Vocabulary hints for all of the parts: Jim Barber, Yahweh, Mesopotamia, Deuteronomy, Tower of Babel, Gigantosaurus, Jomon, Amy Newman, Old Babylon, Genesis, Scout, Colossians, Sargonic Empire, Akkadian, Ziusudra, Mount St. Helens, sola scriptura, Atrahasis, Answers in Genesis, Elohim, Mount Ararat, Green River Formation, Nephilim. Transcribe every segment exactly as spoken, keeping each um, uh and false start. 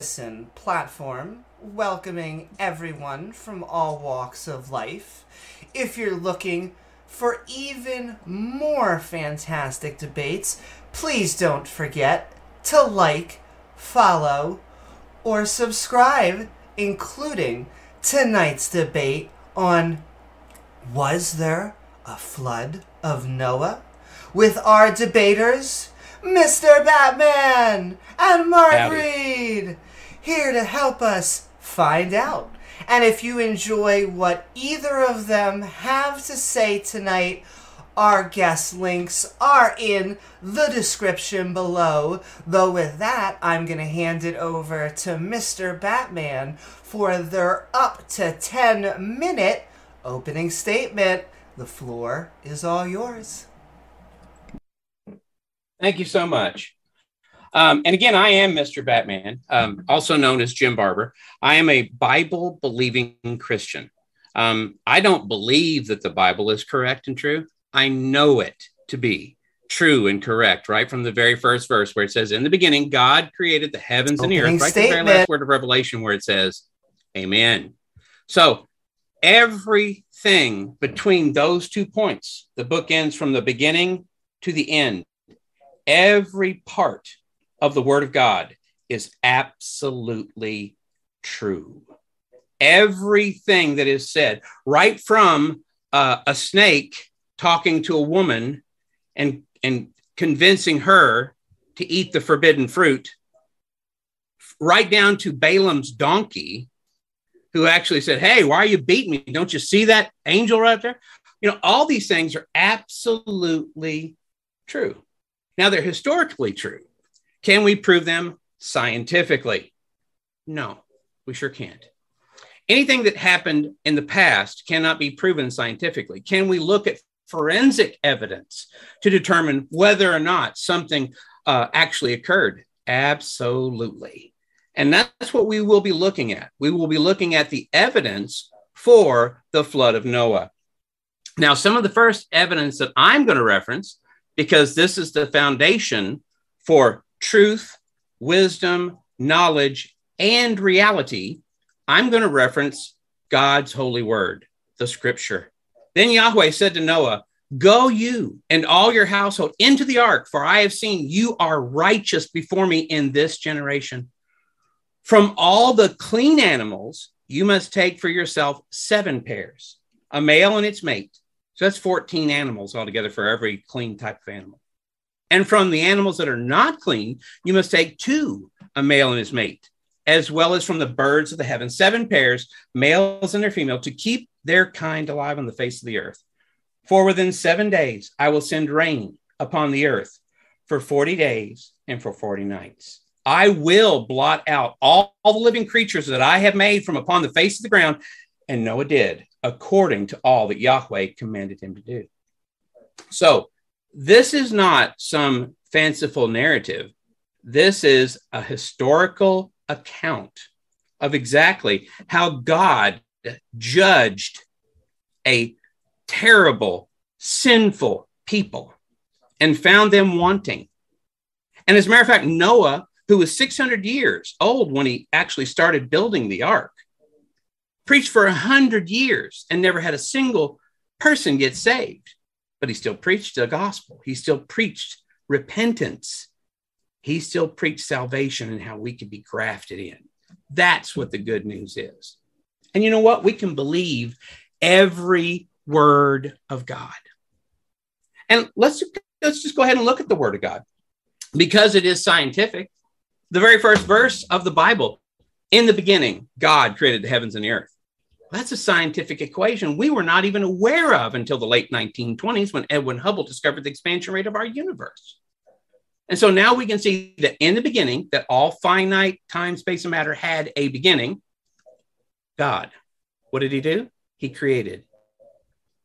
Listen, platform welcoming everyone from all walks of life. If you're looking for even more fantastic debates, please don't forget to like, follow, or subscribe, including tonight's debate on Was There a Flood of Noah? With our debaters, Mister Batman and Mark Abbey Reed, here to help us find out. And if you enjoy what either of them have to say tonight, our guest links are in the description below. Though with that, I'm going to hand it over to Mister Batman for their up to ten minute opening statement. The floor is all yours. Thank you so much. Um, and again, I am Mister Batman, um, also known as Jim Barber. I am a Bible-believing Christian. Um, I don't believe that the Bible is correct and true. I know it to be true and correct, right from the very first verse where it says, in the beginning, God created the heavens and the earth, right to the very last word of Revelation where it says, amen. So everything between those two points, the book ends from the beginning to the end. Every part of the Word of God is absolutely true. Everything that is said, right from uh, a snake talking to a woman and, and convincing her to eat the forbidden fruit, right down to Balaam's donkey, who actually said, hey, why are you beating me? Don't you see that angel right there? You know, all these things are absolutely true. Now, they're historically true. Can we prove them scientifically? No, we sure can't. Anything that happened in the past cannot be proven scientifically. Can we look at forensic evidence to determine whether or not something uh, actually occurred? Absolutely. And that's what we will be looking at. We will be looking at the evidence for the flood of Noah. Now, some of the first evidence that I'm going to reference, because this is the foundation for truth, wisdom, knowledge, and reality, I'm going to reference God's holy word, the scripture. Then Yahweh said to Noah, go you and all your household into the ark, for I have seen you are righteous before me in this generation. From all the clean animals, you must take for yourself seven pairs, a male and its mate. So that's fourteen animals altogether for every clean type of animal. And from the animals that are not clean, you must take two, a male and his mate, as well as from the birds of the heaven, seven pairs, males and their female, to keep their kind alive on the face of the earth. For within seven days, I will send rain upon the earth for forty days and for forty nights. I will blot out all, all the living creatures that I have made from upon the face of the ground. And Noah did, according to all that Yahweh commanded him to do. So this is not some fanciful narrative. This is a historical account of exactly how God judged a terrible, sinful people and found them wanting. And as a matter of fact, Noah, who was six hundred years old when he actually started building the ark, preached for one hundred years and never had a single person get saved. But he still preached the gospel. He still preached repentance. He still preached salvation and how we could be grafted in. That's what the good news is. And you know what? We can believe every word of God. And let's, let's just go ahead and look at the word of God. Because it is scientific, the very first verse of the Bible, in the beginning, God created the heavens and the earth. That's a scientific equation we were not even aware of until the late nineteen twenties when Edwin Hubble discovered the expansion rate of our universe. And so now we can see that in the beginning, that all finite time, space, and matter had a beginning. God, what did he do? He created.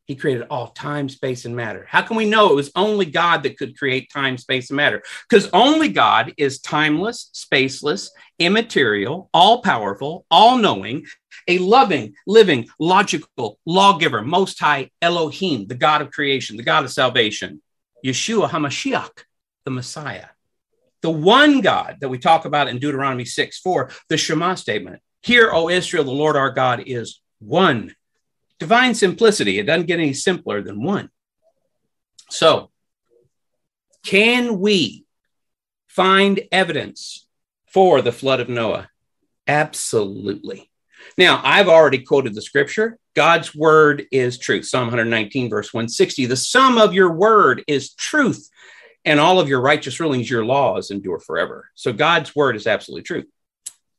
He created all time, space, and matter. How can we know it was only God that could create time, space, and matter? Because only God is timeless, spaceless, immaterial, all-powerful, all-knowing, a loving, living, logical, lawgiver, most high Elohim, the God of creation, the God of salvation, Yeshua HaMashiach, the Messiah. The one God that we talk about in Deuteronomy six four, the Shema statement. Hear, O Israel, the Lord our God is one. Divine simplicity. It doesn't get any simpler than one. So, can we find evidence for the flood of Noah? Absolutely. Now, I've already quoted the scripture. God's word is truth. Psalm one nineteen, verse one sixty. The sum of your word is truth, and all of your righteous rulings, your laws endure forever. So God's word is absolutely true.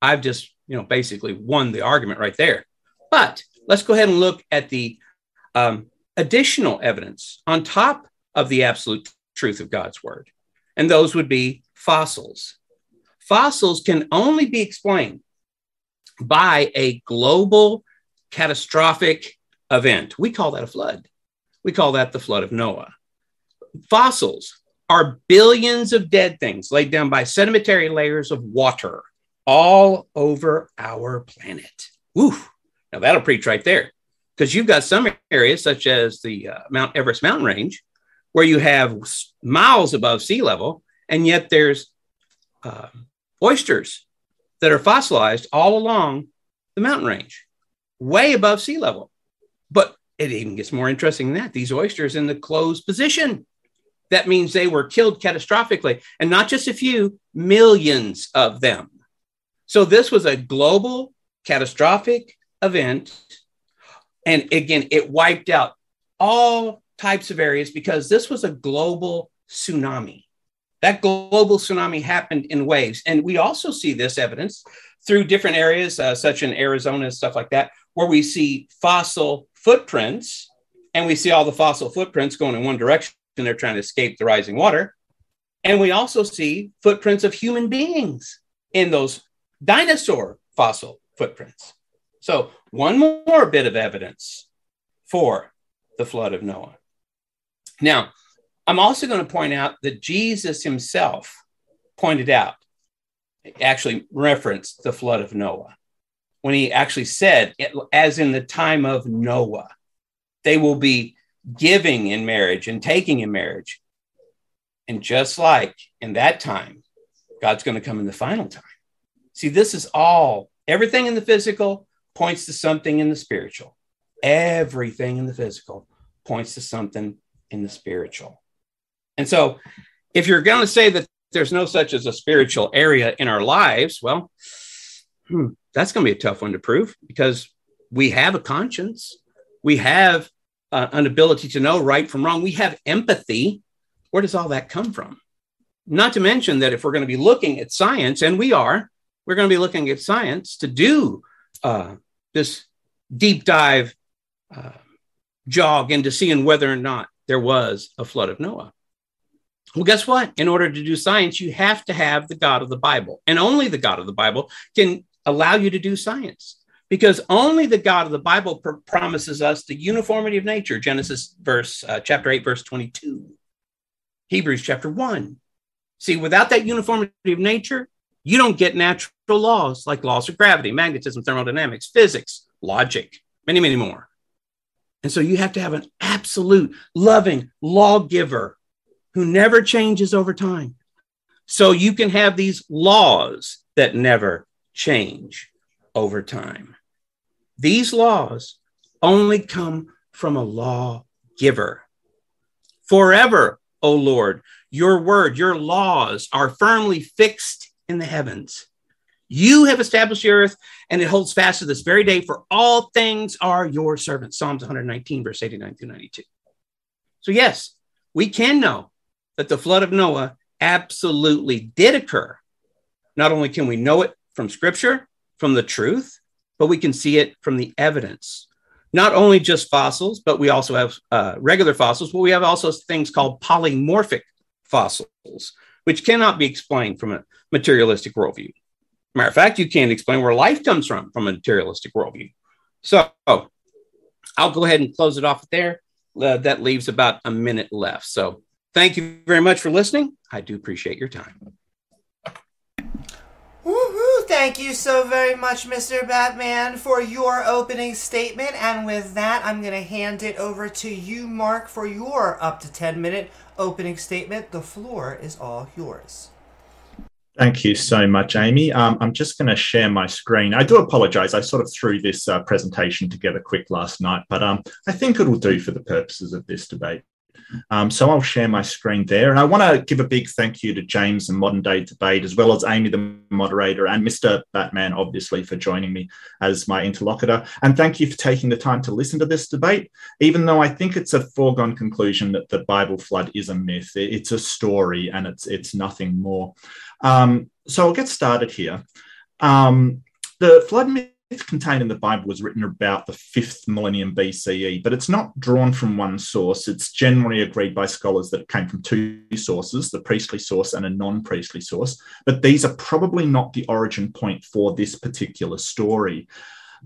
I've just, you know, basically won the argument right there. But let's go ahead and look at the um, additional evidence on top of the absolute truth of God's word. And those would be fossils. Fossils can only be explained by a global catastrophic event. We call that a flood. We call that the flood of Noah. Fossils are billions of dead things laid down by sedimentary layers of water all over our planet. Woo! Now, that'll preach right there, because you've got some areas such as the uh, Mount Everest mountain range where you have miles above sea level, and yet there's uh, oysters that are fossilized all along the mountain range, way above sea level. But it even gets more interesting than that. These oysters in the closed position. That means they were killed catastrophically, and not just a few, millions of them. So this was a global catastrophic event, and again, it wiped out all types of areas because this was a global tsunami. That global tsunami happened in waves, and we also see this evidence through different areas, uh, such in Arizona and stuff like that, where we see fossil footprints, and we see all the fossil footprints going in one direction, and they're trying to escape the rising water, and we also see footprints of human beings in those dinosaur fossil footprints. So one more bit of evidence for the flood of Noah. Now, I'm also going to point out that Jesus himself pointed out, actually referenced the flood of Noah, when he actually said, as in the time of Noah, they will be giving in marriage and taking in marriage. And just like in that time, God's going to come in the final time. See, this is all, everything in the physical points to something in the spiritual. Everything in the physical points to something in the spiritual. And so if you're going to say that there's no such as a spiritual area in our lives, well, hmm, that's going to be a tough one to prove, because we have a conscience. We have uh, an ability to know right from wrong. We have empathy. Where does all that come from? Not to mention that if we're going to be looking at science, and we are, we're going to be looking at science to do Uh, this deep dive uh, jog into seeing whether or not there was a flood of Noah. Well, guess what? In order to do science, you have to have the God of the Bible. And only the God of the Bible can allow you to do science, because only the God of the Bible pr- promises us the uniformity of nature. Genesis verse uh, chapter eight, verse twenty-two. Hebrews chapter one. See, without that uniformity of nature, you don't get natural laws like laws of gravity, magnetism, thermodynamics, physics, logic, many, many more. And so you have to have an absolute loving lawgiver who never changes over time. So you can have these laws that never change over time. These laws only come from a lawgiver. Forever, O Lord, your word, your laws are firmly fixed in the heavens. You have established the earth, and it holds fast to this very day, for all things are your servants. Psalms one nineteen, verse eighty-nine through ninety-two. So yes, we can know that the flood of Noah absolutely did occur. Not only can we know it from scripture, from the truth, but we can see it from the evidence. Not only just fossils, but we also have uh, regular fossils, but we have also things called polymorphic fossils, which cannot be explained from a materialistic worldview. Matter of fact, you can't explain where life comes from, from a materialistic worldview. So oh, I'll go ahead and close it off there. Uh, that leaves about a minute left. So thank you very much for listening. I do appreciate your time. Woohoo! Thank you so very much, Mister Batman, for your opening statement. And with that, I'm going to hand it over to you, Mark, for your up to ten minute opening statement. The floor is all yours. Thank you so much, Amy. Um, I'm just going to share my screen. I do apologize. I sort of threw this uh, presentation together quick last night, but um, I think it will do for the purposes of this debate. Um, so I'll share my screen there. And I want to give a big thank you to James and Modern Day Debate, as well as Amy, the moderator, and Mister Batman, obviously, for joining me as my interlocutor. And thank you for taking the time to listen to this debate, even though I think it's a foregone conclusion that the Bible flood is a myth. It's a story, and it's, it's nothing more. Um, so I'll get started here. Um, the flood myth contained in the Bible was written about the fifth millennium B C E, but it's not drawn from one source. It's generally agreed by scholars that it came from two sources, the priestly source and a non-priestly source, but these are probably not the origin point for this particular story.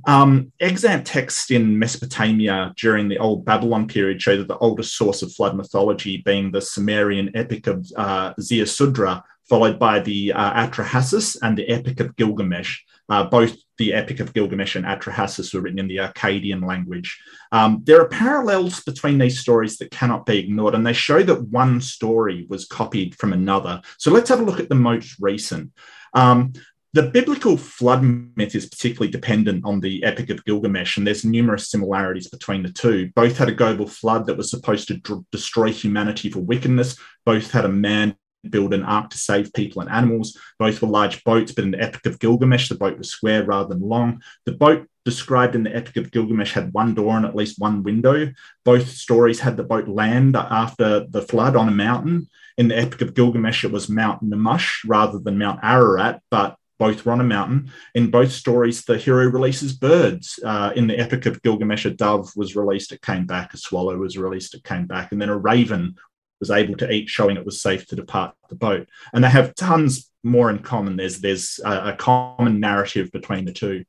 Um, extant texts in Mesopotamia during the Old Babylon period show that the oldest source of flood mythology being the Sumerian Epic of uh, Ziusudra, followed by the uh, Atrahasis and the Epic of Gilgamesh. Uh, both the Epic of Gilgamesh and Atrahasis were written in the Akkadian language. Um, there are parallels between these stories that cannot be ignored, and they show that one story was copied from another. So let's have a look at the most recent. Um, the biblical flood myth is particularly dependent on the Epic of Gilgamesh, and there's numerous similarities between the two. Both had a global flood that was supposed to d- destroy humanity for wickedness. Both had a man build an ark to save people and animals. Both were large boats, but in the Epic of Gilgamesh, the boat was square rather than long. The boat described in the Epic of Gilgamesh had one door and at least one window. Both stories had the boat land after the flood on a mountain. In the Epic of Gilgamesh, it was Mount Nemush rather than Mount Ararat, but both were on a mountain. In both stories, the hero releases birds. Uh, in the Epic of Gilgamesh, a dove was released, it came back. A swallow was released, it came back. And then a raven was able to eat, showing it was safe to depart the boat. And they have tons more in common. There's, there's a, a common narrative between the two.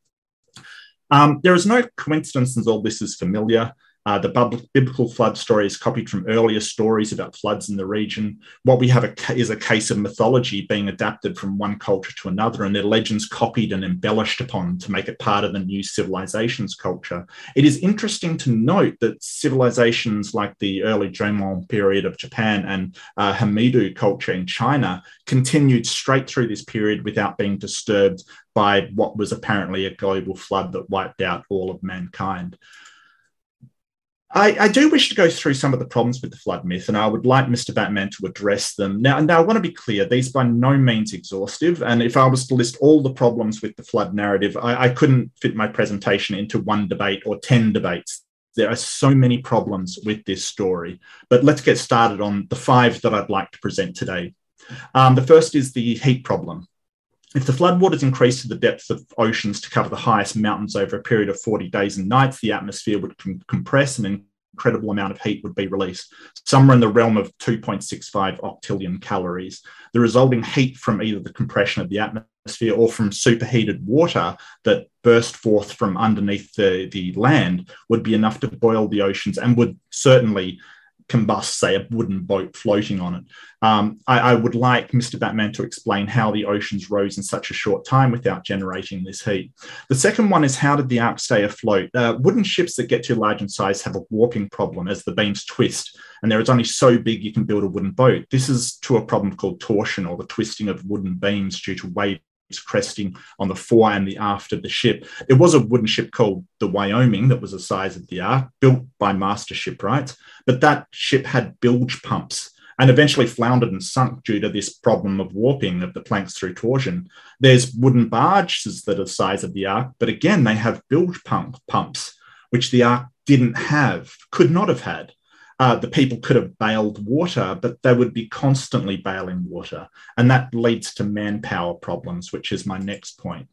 Um, there is no coincidence as all this is familiar. Uh, the biblical flood story is copied from earlier stories about floods in the region. What we have a, is a case of mythology being adapted from one culture to another, and their legends copied and embellished upon to make it part of the new civilization's culture. It is interesting to note that civilizations like the early Jomon period of Japan and uh, Hamidu culture in China continued straight through this period without being disturbed by what was apparently a global flood that wiped out all of mankind. I, I do wish to go through some of the problems with the flood myth, and I would like Mister Batman to address them. Now, now I want to be clear, these are by no means exhaustive, and if I was to list all the problems with the flood narrative, I, I couldn't fit my presentation into one debate or ten debates. There are so many problems with this story, but let's get started on the five that I'd like to present today. Um, the first is the heat problem. If the floodwaters increased to the depth of oceans to cover the highest mountains over a period of forty days and nights, the atmosphere would com- compress and an incredible amount of heat would be released, somewhere in the realm of two point six five octillion calories. The resulting heat from either the compression of the atmosphere or from superheated water that burst forth from underneath the, the land would be enough to boil the oceans and would certainly combust, say, a wooden boat floating on it. Um, I, I would like Mister Batman to explain how the oceans rose in such a short time without generating this heat. The second one is, how did the ark stay afloat? Uh, wooden ships that get too large in size have a warping problem as the beams twist, and there is only so big you can build a wooden boat. This is to a problem called torsion, or the twisting of wooden beams due to weight cresting on the fore and the aft of the ship. There was a wooden ship called the Wyoming that was the size of the ark, built by master shipwrights, but that ship had bilge pumps and eventually floundered and sunk due to this problem of warping of the planks through torsion. There's wooden barges that are the size of the ark, but again, they have bilge pump pumps, which the ark didn't have, could not have had. Uh, the people could have baled water, but they would be constantly baling water. And that leads to manpower problems, which is my next point.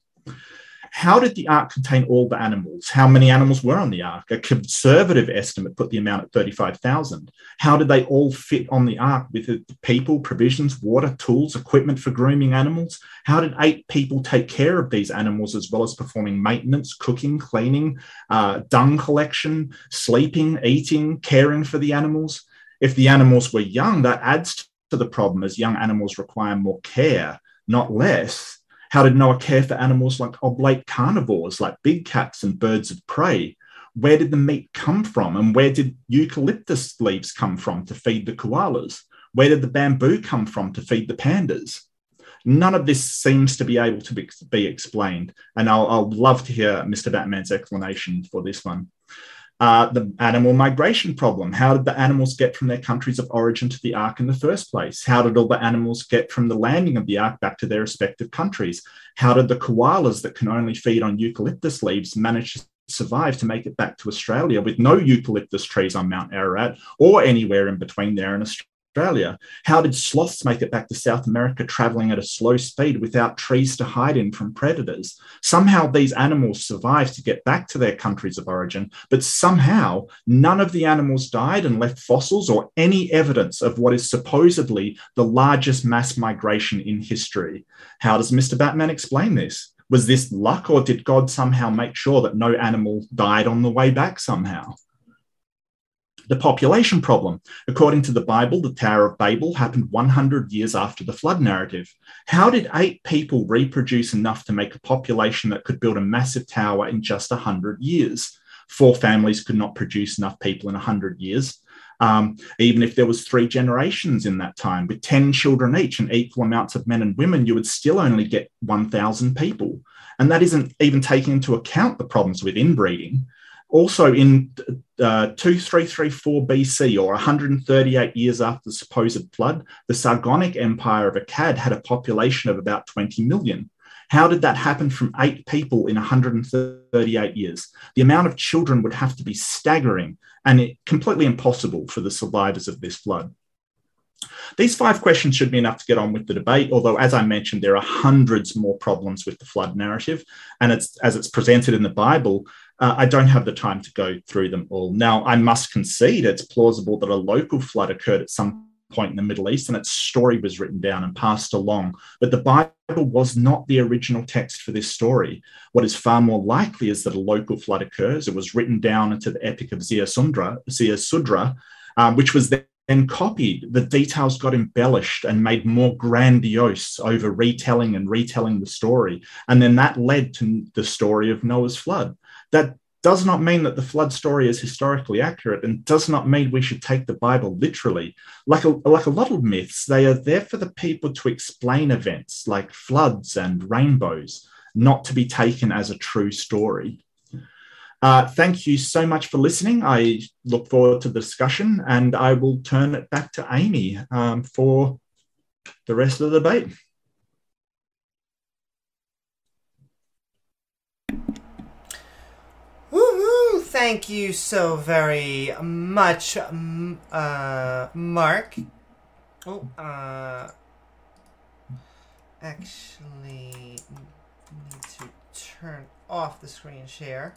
How did the ark contain all the animals? How many animals were on the ark? A conservative estimate put the amount at thirty-five thousand. How did they all fit on the ark with the people, provisions, water, tools, equipment for grooming animals? How did eight people take care of these animals, as well as performing maintenance, cooking, cleaning, uh, dung collection, sleeping, eating, caring for the animals? If the animals were young, that adds to the problem, as young animals require more care, not less. How did Noah care for animals like oblate carnivores, like big cats and birds of prey? Where did the meat come from? And where did eucalyptus leaves come from to feed the koalas? Where did the bamboo come from to feed the pandas? None of this seems to be able to be, be explained. And I'll, I'll love to hear Mister Batman's explanation for this one. Uh, the animal migration problem. How did the animals get from their countries of origin to the ark in the first place? How did all the animals get from the landing of the ark back to their respective countries? How did the koalas that can only feed on eucalyptus leaves manage to survive to make it back to Australia with no eucalyptus trees on Mount Ararat or anywhere in between there and Australia? How did sloths make it back to South America traveling at a slow speed without trees to hide in from predators? Somehow these animals survived to get back to their countries of origin, but somehow none of the animals died and left fossils or any evidence of what is supposedly the largest mass migration in history. How does Mister Batman explain this? Was this luck, or did God somehow make sure that no animal died on the way back somehow? The population problem. According to the Bible, the Tower of Babel happened one hundred years after the flood narrative. How did eight people reproduce enough to make a population that could build a massive tower in just one hundred years? Four families could not produce enough people in one hundred years, um, even if there was three generations in that time. With ten children each and equal amounts of men and women, you would still only get one thousand people. And that isn't even taking into account the problems with inbreeding. Also, in uh, two three three four B C, or one hundred thirty-eight years after the supposed flood, the Sargonic Empire of Akkad had a population of about twenty million. How did that happen from eight people in one hundred thirty-eight years? The amount of children would have to be staggering and it, completely impossible for the survivors of this flood. These five questions should be enough to get on with the debate, although, as I mentioned, there are hundreds more problems with the flood narrative, and it's, as it's presented in the Bible, uh, I don't have the time to go through them all. Now, I must concede it's plausible that a local flood occurred at some point in the Middle East, and its story was written down and passed along, but the Bible was not the original text for this story. What is far more likely is that a local flood occurs. It was written down into the Epic of Ziusudra, Ziusudra um, which was then Then copied. The details got embellished and made more grandiose over retelling and retelling the story. And then that led to the story of Noah's flood. That does not mean that the flood story is historically accurate, and does not mean we should take the Bible literally. Like a, like a lot of myths, they are there for the people to explain events like floods and rainbows, not to be taken as a true story. Uh, thank you so much for listening. I look forward to the discussion, and I will turn it back to Amy um, for the rest of the debate. Woo-hoo! Thank you so very much, uh, Mark. Oh, uh, actually, need to turn off the screen share.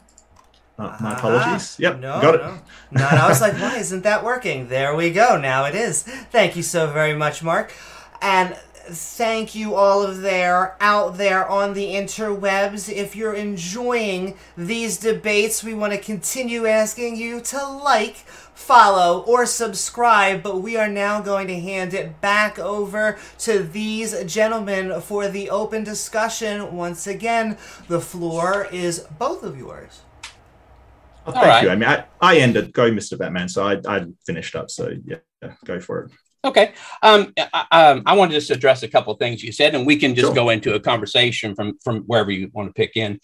Uh, my apologies. Uh-huh. Yep, no, got it. No, no, no, I was like, why isn't that working? There we go. Now it is. Thank you so very much, Mark. And Thank you all of there, out there on the interwebs. If you're enjoying these debates, we want to continue asking you to like, follow, or subscribe, but we are now going to hand it back over to these gentlemen for the open discussion. Once again, the floor is both of yours. Oh, thank right. you. I mean, I, I ended, go Mister Batman, so I, I finished up, so yeah, go for it. Okay. Um, I, um, I want to just address a couple of things you said, and we can just sure. go into a conversation from, from wherever you want to pick in.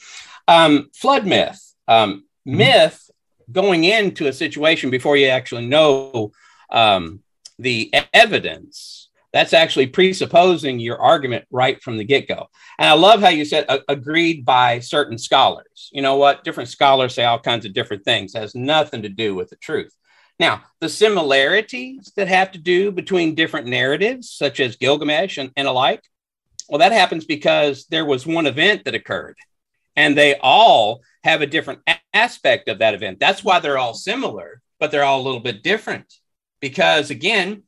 Um, flood myth. Um, mm-hmm. Myth going into a situation before you actually know um, the evidence. That's actually presupposing your argument right from the get-go. And I love how you said uh, agreed by certain scholars. You know what? Different scholars say all kinds of different things. It has nothing to do with the truth. Now, the similarities that have to do between different narratives, such as Gilgamesh and, and alike, well, that happens because there was one event that occurred, and they all have a different a- aspect of that event. That's why they're all similar, but they're all a little bit different, because, again,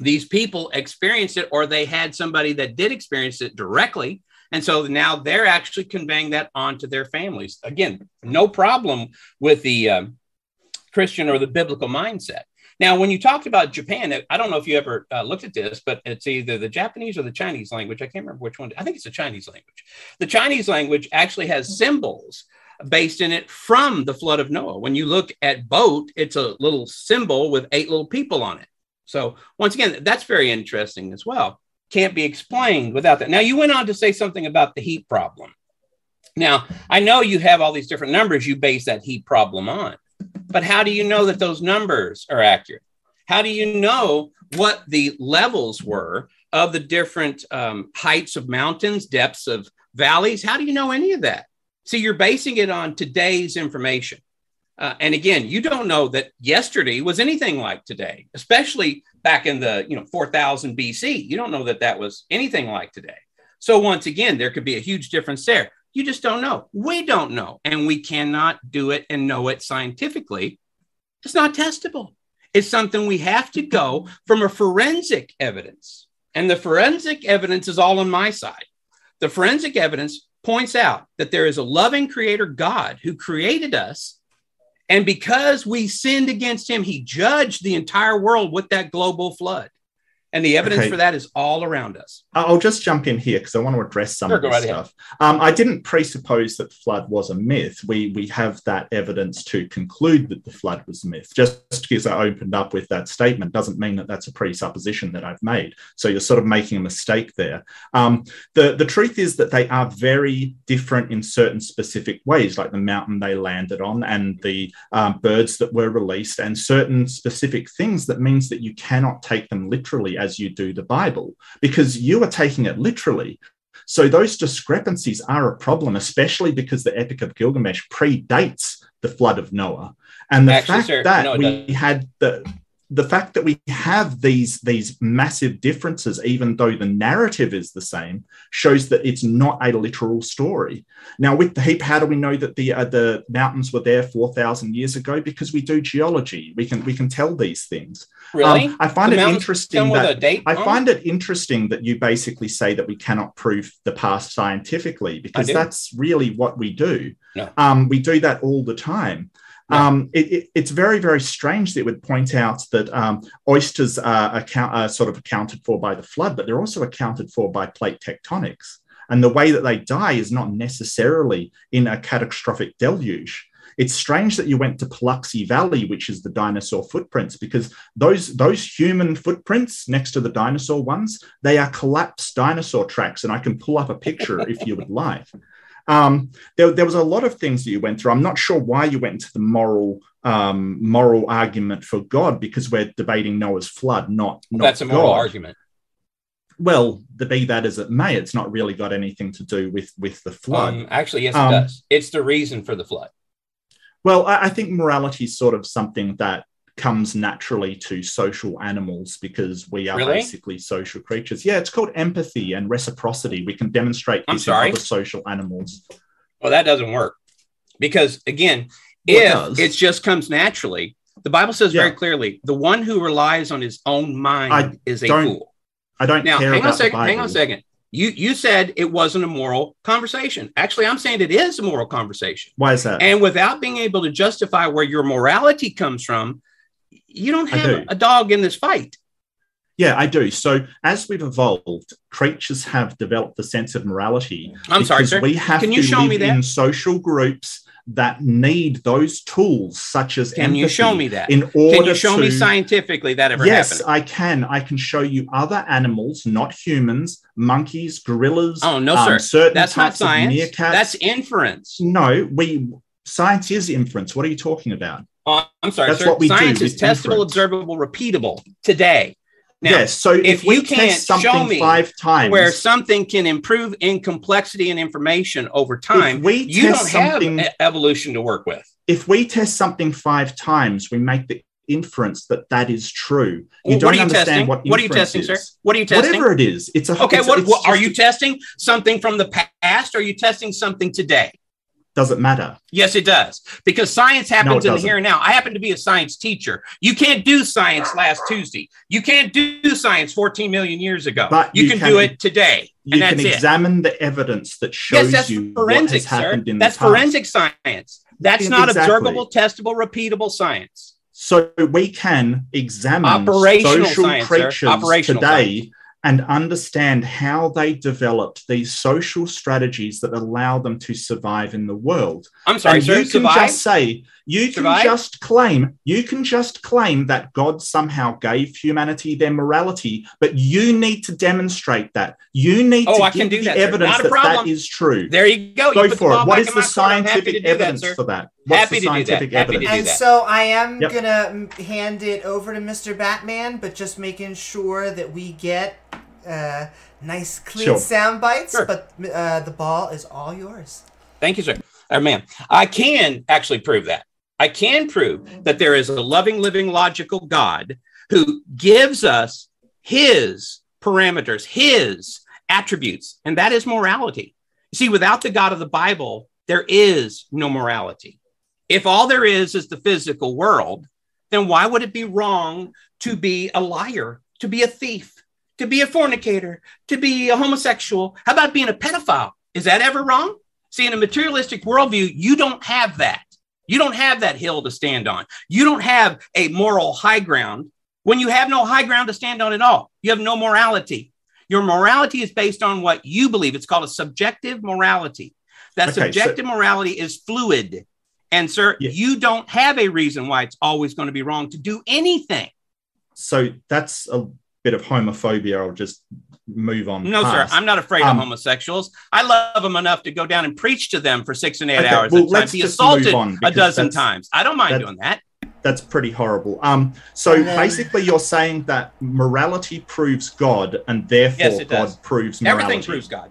these people experienced it, or they had somebody that did experience it directly. And so now they're actually conveying that onto their families. Again, no problem with the um, Christian or the biblical mindset. Now, when you talked about Japan, I don't know if you ever uh, looked at this, but it's either the Japanese or the Chinese language. I can't remember which one. I think it's the Chinese language. The Chinese language actually has symbols based in it from the flood of Noah. When you look at boat, it's a little symbol with eight little people on it. So once again, that's very interesting as well. Can't be explained without that. Now, you went on to say something about the heat problem. Now, I know you have all these different numbers you base that heat problem on. But how do you know that those numbers are accurate? How do you know what the levels were of the different um, heights of mountains, depths of valleys? How do you know any of that? See, you're basing it on today's information. Uh, and again, you don't know that yesterday was anything like today, especially back in the you know four thousand B C. You don't know that that was anything like today. So once again, there could be a huge difference there. You just don't know. We don't know. And we cannot do it and know it scientifically. It's not testable. It's something we have to go from a forensic evidence. And the forensic evidence is all on my side. The forensic evidence points out that there is a loving creator God who created us. And because we sinned against him, he judged the entire world with that global flood. And the evidence okay. for that is all around us. I'll just jump in here because I want to address some sure, of this right stuff. Um, I didn't presuppose that flood was a myth. We we have that evidence to conclude that the flood was a myth. Just because I opened up with that statement doesn't mean that that's a presupposition that I've made. So you're sort of making a mistake there. Um, the, the truth is that they are very different in certain specific ways, like the mountain they landed on and the um, birds that were released and certain specific things that means that you cannot take them literally as you do the Bible, because you are taking it literally. So those discrepancies are a problem, especially because the Epic of Gilgamesh predates the flood of Noah. And the Actually, fact sir, that no, we had the the fact that we have these, these massive differences, even though the narrative is the same, shows that it's not a literal story. Now, with the heap, how do we know that the uh, the mountains were there four thousand years ago? Because we do geology. We can we can tell these things. Really? Um, I find the it interesting that I find it interesting that you basically say that we cannot prove the past scientifically, because that's really what we do. No. Um, we do that all the time. Yeah. Um, it, it, it's very, very strange that it would point out that um, oysters are, account, are sort of accounted for by the flood, but they're also accounted for by plate tectonics. And the way that they die is not necessarily in a catastrophic deluge. It's strange that you went to Paluxy Valley, which is the dinosaur footprints, because those, those human footprints next to the dinosaur ones, they are collapsed dinosaur tracks. And I can pull up a picture if you would like. Um, there, there was a lot of things that you went through. I'm not sure why you went into the moral um, moral argument for God, because we're debating Noah's flood, not, not That's a moral God. argument. Well, the be that as it may, it's not really got anything to do with, with the flood. Um, actually, yes, it um, does. It's the reason for the flood. Well, I, I think morality is sort of something that comes naturally to social animals, because we are really? basically social creatures. Yeah, it's called empathy and reciprocity. We can demonstrate this in other social animals. Well, that doesn't work, because again, well, if it, it just comes naturally, the Bible says yeah. very clearly, the one who relies on his own mind I is a fool. I don't now, care hang about on a second, Hang on a second. You you said it wasn't a moral conversation. Actually, I'm saying it is a moral conversation. Why is that? And without being able to justify where your morality comes from, you don't have do. a dog in this fight. Yeah, I do. So as we've evolved, creatures have developed a sense of morality. I'm sorry, sir. We have Can you to show live me that? in social groups that need those tools, such as can empathy, you show me that? In order can you show to, me scientifically that ever yes, happened? Yes, I can. I can show you other animals, not humans, monkeys, gorillas. Oh no, um, sir. Certain That's types not science. Of meerkats. That's inference. No, we science is inference. What are you talking about? Oh, I'm sorry, That's sir. What we science do is testable, inference. observable, repeatable. Today. Now, yes, so if, if we you can't test something show me five times, where something can improve in complexity and information over time, we you don't have evolution to work with. If we test something five times, we make the inference that that is true. You well, don't what understand what, what are you testing, is. sir? What are you testing? Whatever it is, it's a okay. It's, what, it's what are you testing? Something from the past? Or are you testing something today? Doesn't matter. Yes, it does, because science happens no, in the here and now. I happen to be a science teacher. You can't do science last Tuesday. You can't do science fourteen million years ago. But you, you can, can do it today. You and that's can examine it. the evidence that shows yes, that's you forensic, what has happened sir. in that's the past. That's forensic science. That's not exactly. observable, testable, repeatable science. So we can examine Operational social science, creatures Operational today. Science. And understand how they developed these social strategies that allow them to survive in the world. I'm sorry, and sir, you can survive? just say you survive? can just claim you can just claim that God somehow gave humanity their morality, but you need to demonstrate that. You need oh, to I give can do the that, evidence that that is true. There you go. Go you for it. What is the scientific evidence that, for that? What's happy the scientific to evidence? To and so I am yep. gonna hand it over to Mister Batman, but just making sure that we get. Uh, nice, clean sure. sound bites, sure. but uh, the ball is all yours. Thank you, sir. Oh, man, I can actually prove that. I can prove that there is a loving, living, logical God who gives us his parameters, his attributes, and that is morality. You see, without the God of the Bible, there is no morality. If all there is is the physical world, then why would it be wrong to be a liar, to be a thief, to be a fornicator, to be a homosexual? How about being a pedophile? Is that ever wrong? See, in a materialistic worldview, you don't have that. You don't have that hill to stand on. You don't have a moral high ground. When you have no high ground to stand on at all, you have no morality. Your morality is based on what you believe. It's called a subjective morality. That okay, subjective so- morality is fluid. And sir, yeah. you don't have a reason why it's always going to be wrong to do anything. So that's a bit of homophobia. I'll just move on no past. Sir, I'm not afraid um, of homosexuals. I love them enough to go down and preach to them for six and eight okay, hours well, let's be assaulted a dozen times. I don't mind that, doing that that's pretty horrible. Um so then, basically you're saying that morality proves God, and therefore yes, God does. proves morality. Everything proves God.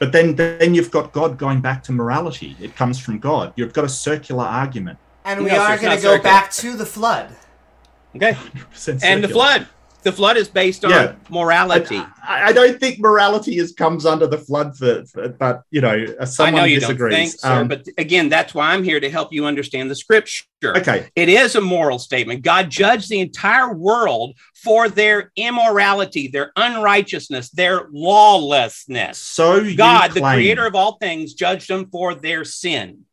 But then then you've got God going back to morality. It comes from God. You've got a circular argument, and we no, are going to go circular. back to the flood. Okay. And the flood. The flood is based on yeah. morality. I, I don't think morality is comes under the flood, for, for, but, you know, someone I know you disagrees. Don't think, um, sir, but again, that's why I'm here to help you understand the scripture. Okay. It is a moral statement. God judged the entire world for their immorality, their unrighteousness, their lawlessness. So God, claim, the creator of all things, judged them for their sin.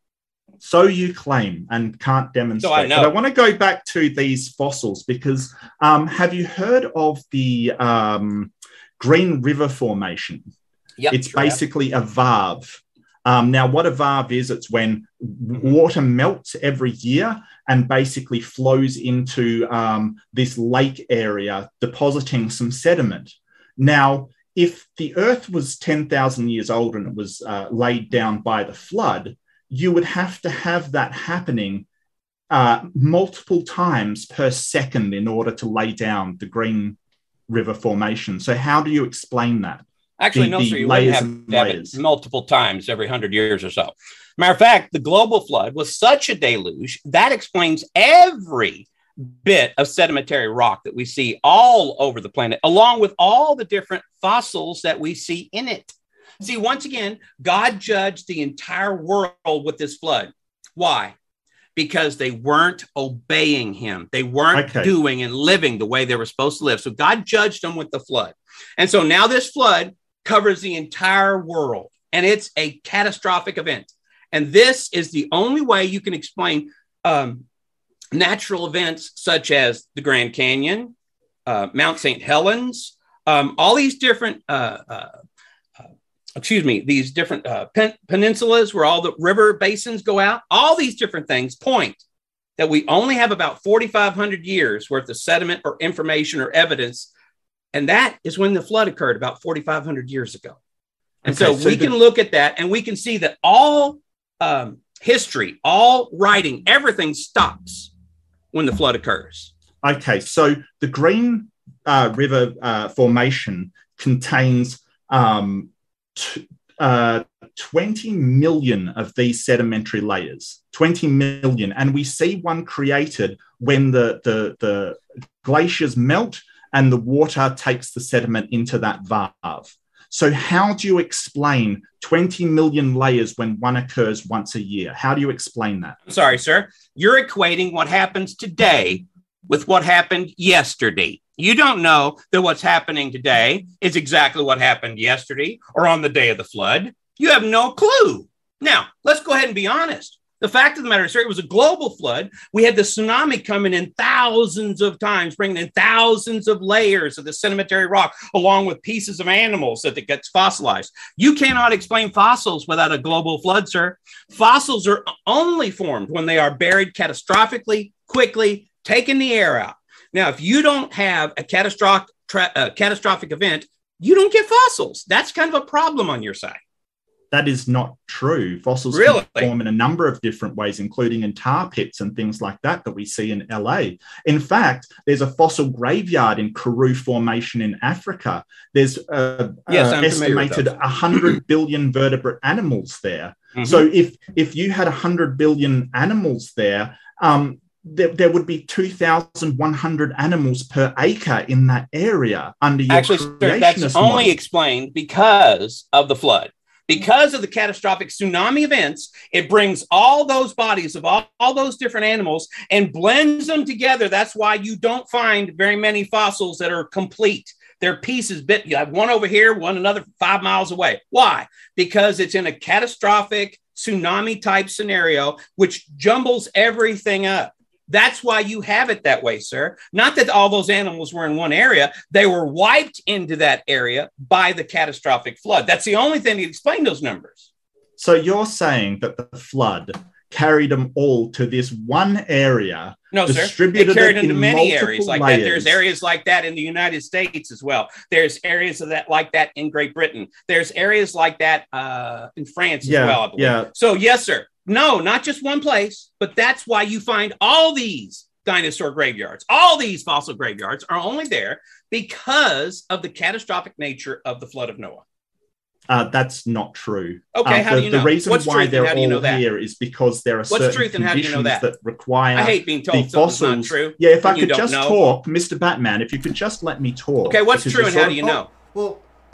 So you claim and can't demonstrate. So I know. But I want to go back to these fossils, because um, have you heard of the um, Green River Formation? Yep, it's sure basically have. a varve. Um, now, what a varve is, it's when water melts every year and basically flows into um, this lake area, depositing some sediment. Now, if the Earth was ten thousand years old and it was uh, laid down by the flood, you would have to have that happening uh, multiple times per second in order to lay down the Green River Formation. So how do you explain that? Actually, the, no, the sir, you wouldn't have to have it multiple times every hundred years or so. Matter of fact, the global flood was such a deluge, that explains every bit of sedimentary rock that we see all over the planet, along with all the different fossils that we see in it. See, once again, God judged the entire world with this flood. Why? because they weren't obeying him. They weren't okay. doing and living the way they were supposed to live. So God judged them with the flood. And so now this flood covers the entire world, and it's a catastrophic event. And this is the only way you can explain um, natural events such as the Grand Canyon, uh, Mount Saint Helens, um, all these different uh, uh, excuse me, these different uh, pen- peninsulas where all the river basins go out, all these different things point that we only have about forty-five hundred years worth of sediment or information or evidence. And that is when the flood occurred about forty-five hundred years ago. And okay, so, so we the- can look at that and we can see that all um, history, all writing, everything stops when the flood occurs. Okay, so the Green uh, River uh, Formation contains um, Uh, twenty million of these sedimentary layers, twenty million. And we see one created when the, the, the glaciers melt and the water takes the sediment into that valve. So how do you explain twenty million layers when one occurs once a year? How do you explain that? I'm sorry, sir. You're equating what happens today with what happened yesterday. You don't know that what's happening today is exactly what happened yesterday or on the day of the flood. You have no clue. Now, let's go ahead and be honest. The fact of the matter is, sir, it was a global flood. We had the tsunami coming in thousands of times, bringing in thousands of layers of the sedimentary rock, along with pieces of animals that gets fossilized. You cannot explain fossils without a global flood, sir. Fossils are only formed when they are buried catastrophically, quickly, taking the air out. Now, if you don't have a catastrophic tra- uh, catastrophic event, you don't get fossils. That's kind of a problem on your side. That is not true. Fossils really? Can form in a number of different ways, including in tar pits and things like that that we see in L A. In fact, there's a fossil graveyard in Karoo Formation in Africa. There's uh, yes, uh, estimated one hundred billion vertebrate animals there. Mm-hmm. So if if you had one hundred billion animals there, um, There, there would be two thousand one hundred animals per acre in that area under your Actually, creationist that's model. Only explained because of the flood. Because of the catastrophic tsunami events, it brings all those bodies of all, all those different animals and blends them together. That's why you don't find very many fossils that are complete. They're pieces bit. You have one over here, one another five miles away. Why? Because it's in a catastrophic tsunami-type scenario, which jumbles everything up. That's why you have it that way, sir. Not that all those animals were in one area. They were wiped into that area by the catastrophic flood. That's the only thing that explained those numbers. So you're saying that the flood carried them all to this one area? No, sir. It carried them to many areas like that. There's areas like that in the United States as well. There's areas of that like that in Great Britain. There's areas like that uh, in France as well, I believe. Yeah. So, yes, sir. No, not just one place, but that's why you find all these dinosaur graveyards. All these fossil graveyards are only there because of the catastrophic nature of the flood of Noah. Uh, that's not true. Okay, uh, how the, do you know? The reason What's why they're all you know here is because there are What's certain truth and how do you know that? That require I hate being told the fossils. Not true. Yeah, if I could just know. talk, Mister Batman, if you could just let me talk. Okay, what's true and how do you know? Well,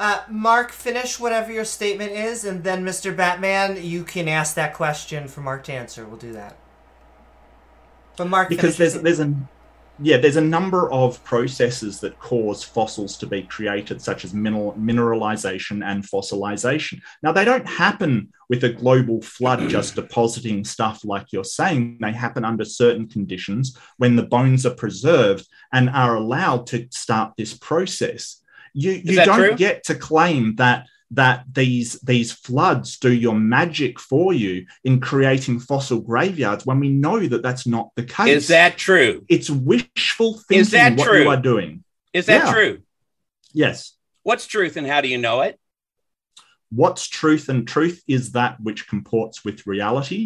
Uh, Mark, finish whatever your statement is, and then Mister Batman, you can ask that question for Mark to answer. We'll do that. But Mark, because there's there's a yeah there's a number of processes that cause fossils to be created, such as mineral mineralization and fossilization. Now they don't happen with a global flood just depositing stuff like you're saying. They happen under certain conditions when the bones are preserved and are allowed to start this process. You you don't true? get to claim that that these these floods do your magic for you in creating fossil graveyards when we know that that's not the case. Is that true? It's wishful thinking. Is that what true? you are doing. Is that yeah. true? Yes. What's truth and how do you know it? What's truth and truth is that which comports with reality.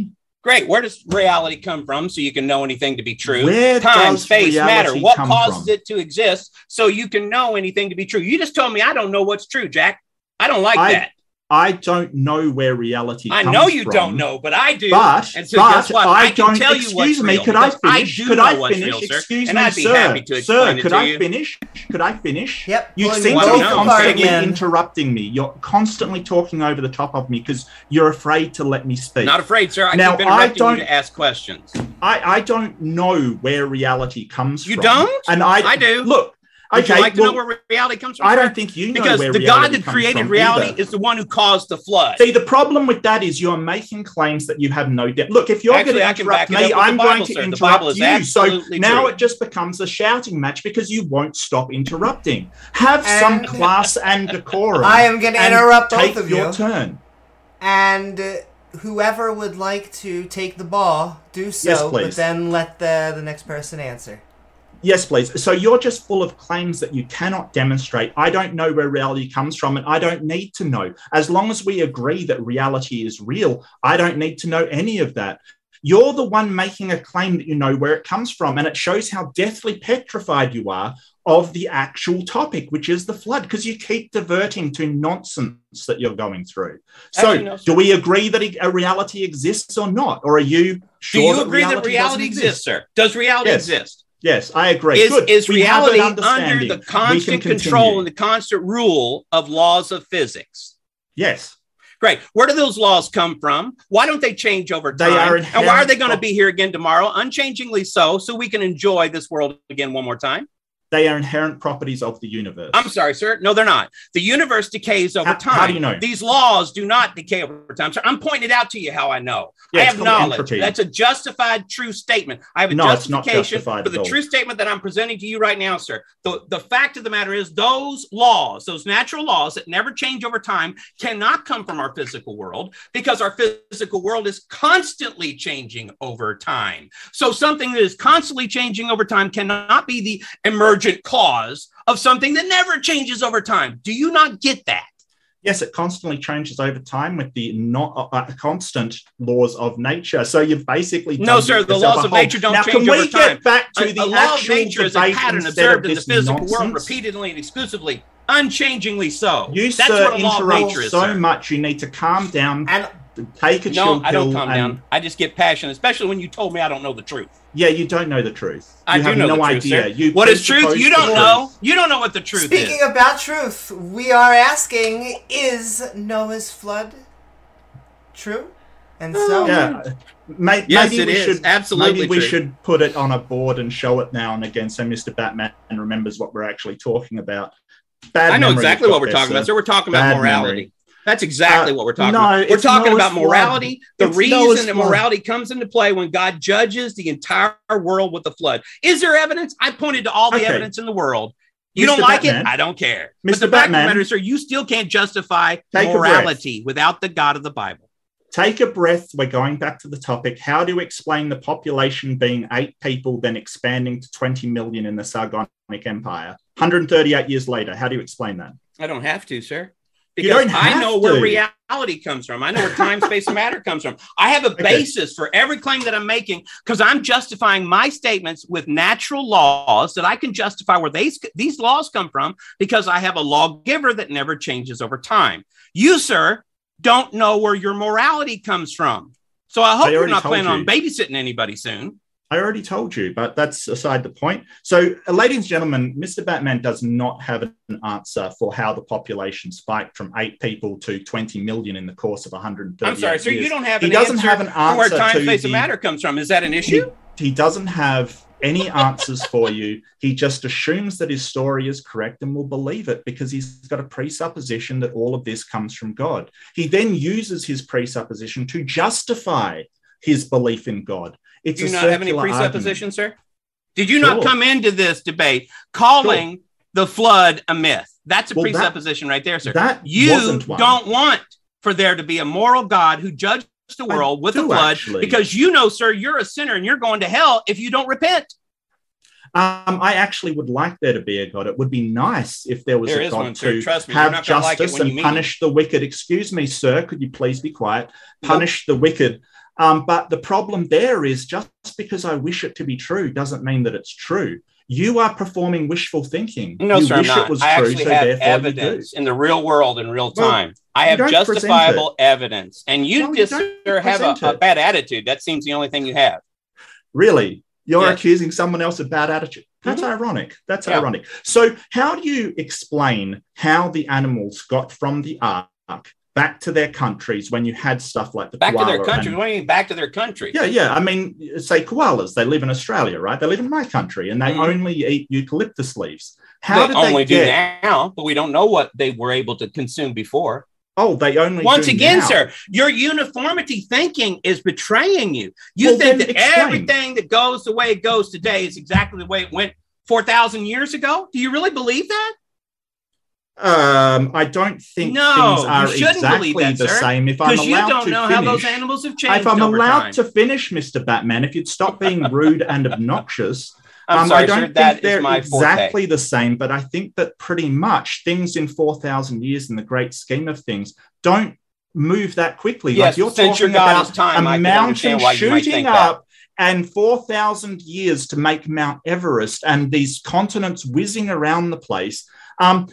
Great. Where does reality come from so you can know anything to be true? Where Time, space, matter. What causes from? it to exist so you can know anything to be true? You just told me I don't know what's true, Jack. I don't like I, that. I don't know where reality comes from. I know you from, don't know, but I do. But, and so but guess what? I, I can don't, tell you what's me, real. Could I finish? I do could know I what's finish? Real, sir. Excuse and me, I'd be sir. Happy to explain sir, it could to I you. finish? Could I finish? Yep. You well, seem well, to be constantly again. interrupting me. You're constantly talking over the top of me because you're afraid to let me speak. Not afraid, sir. I now, keep interrupting I don't, you to ask questions. I, I don't know where reality comes you from. You don't? And I, I do. Look. Would okay, you like to well, know where reality comes from? I don't think you know because where reality comes from. Because the God that created reality either. is the one who caused the flood. See, the problem with that is you're making claims that you have no depth. Look, if you're Actually, going to interrupt me, I'm Bible, going to sir. interrupt you. So true. Now it just becomes a shouting match because you won't stop interrupting. Have and some class and decorum. I am going to interrupt both of you. Take your turn. And Uh, whoever would like to take the ball, do so. Yes, please. But then let the, the next person answer. Yes, please. So you're just full of claims that you cannot demonstrate. I don't know where reality comes from, and I don't need to know. As long as we agree that reality is real, I don't need to know any of that. You're the one making a claim that you know where it comes from, and it shows how deathly petrified you are of the actual topic, which is the flood, because you keep diverting to nonsense that you're going through. So Actually, no, do we agree that a reality exists or not? Or are you sure Do you agree that reality, that reality exists, sir? Does reality yes. exist? Yes, I agree. Is, is reality under the constant control and the constant rule of laws of physics? Yes. Great. Where do those laws come from? Why don't they change over time? They are and why are they going to be here again tomorrow? Unchangingly so, so we can enjoy this world again one more time. They are inherent properties of the universe. I'm sorry, sir. No, they're not. The universe decays over how, time. How do you know? These laws do not decay over time. So I'm pointing out to you how I know. Yeah, I have knowledge. Entropy. That's a justified true statement. I have a no, justification for the true statement that I'm presenting to you right now, sir. The, the fact of the matter is those laws, those natural laws that never change over time cannot come from our physical world because our physical world is constantly changing over time. So something that is constantly changing over time cannot be the emergent cause of something that never changes over time. Do you not get that? Yes, it constantly changes over time with the not uh, constant laws of nature. So you've basically no, sir. The laws of nature don't now, change over time. Now, can we get back to a, the a law of nature is a pattern observed in the physical nonsense? world repeatedly and exclusively, unchangingly so. You That's sir, what a law of nature is. So sir. much you need to calm down. And Take a chill pill. No, I don't calm down. I just get passionate, especially when you told me I don't know the truth. Yeah, you don't know the truth. I do know the truth, sir. What is truth? You don't know. You don't know what the truth is. Speaking about truth, we are asking, is Noah's flood true? And so, yeah, maybe, yes, maybe it we is. should absolutely. Maybe we true. should put it on a board and show it now and again, so Mister Batman remembers what we're actually talking about. Bad I know exactly what we're talking about. So we're talking about morality. Memory. That's exactly uh, what we're talking no, about. We're talking about morality. Flood. The it's reason that morality flood. comes into play when God judges the entire world with the flood. Is there evidence? I pointed to all the okay. evidence in the world. You Mister don't like Batman. it? I don't care. Mister But the fact of the matter, sir, you still can't justify Take morality without the God of the Bible. Take a breath. We're going back to the topic. How do you explain the population being eight people, then expanding to twenty million in the Sargonic Empire? one hundred thirty-eight years later, how do you explain that? I don't have to, sir. Because I know to. where reality comes from. I know where time, space, and matter comes from. I have a okay. basis for every claim that I'm making because I'm justifying my statements with natural laws that I can justify where these, these laws come from because I have a lawgiver that never changes over time. You, sir, don't know where your morality comes from. So I hope I you're not planning you. on babysitting anybody soon. I already told you, but that's aside the point. So, uh, ladies and gentlemen, Mister Batman does not have an answer for how the population spiked from eight people to twenty million in the course of one hundred thirty years. I'm sorry, sir, years. you don't have an, he doesn't answer have an answer where time, space, and matter comes from. Is that an issue? He, he doesn't have any answers for you. He just assumes that his story is correct and will believe it because he's got a presupposition that all of this comes from God. He then uses his presupposition to justify his belief in God. It's Do you not have any presupposition, argument. sir? Did you sure. not come into this debate calling sure. the flood a myth? That's a well, presupposition that, right there, sir. That you don't want for there to be a moral God who judges the world I with a flood actually. because you know, sir, you're a sinner and you're going to hell if you don't repent. Um, I actually would like there to be a God. It would be nice if there was there a God one, to Trust me, have justice like and punish it. the wicked. Excuse me, sir, could you please be quiet? Punish nope. the wicked. Um, but the problem there is just because I wish it to be true doesn't mean that it's true. You are performing wishful thinking. No, you sir, wish I'm not. It was I true, actually so have evidence in the real world in real time. Well, I have justifiable evidence. And you no, just you sir, have a, a bad attitude. That seems the only thing you have. Really? You're yes. accusing someone else of bad attitude. That's mm-hmm. ironic. That's yeah. ironic. So how do you explain how the animals got from the ark back to their countries when you had stuff like the back koala? Back to their country? And, what do you mean back to their country? Yeah, yeah. I mean, say koalas, they live in Australia, right? They live in my country and they mm-hmm. only eat eucalyptus leaves. How they did only they get... do now, but we don't know what they were able to consume before. Oh, they only Once do again, now. Sir, your uniformity thinking is betraying you. You well, think that explain. everything that goes the way it goes today is exactly the way it went four thousand years ago? Do you really believe that? Um, I don't think no, things are exactly that, the sir, same. If I'm allowed to finish, because you don't know finish, how those animals have changed. If I'm over allowed time. to finish, Mister Batman, if you'd stop being rude and obnoxious, I'm um, sorry, I don't sir, think that they're exactly forte. the same. But I think that pretty much things in four thousand years, in the great scheme of things, don't move that quickly. Yes, like you're talking about time, a I mountain shooting up. That. And four thousand years to make Mount Everest and these continents whizzing around the place. Um,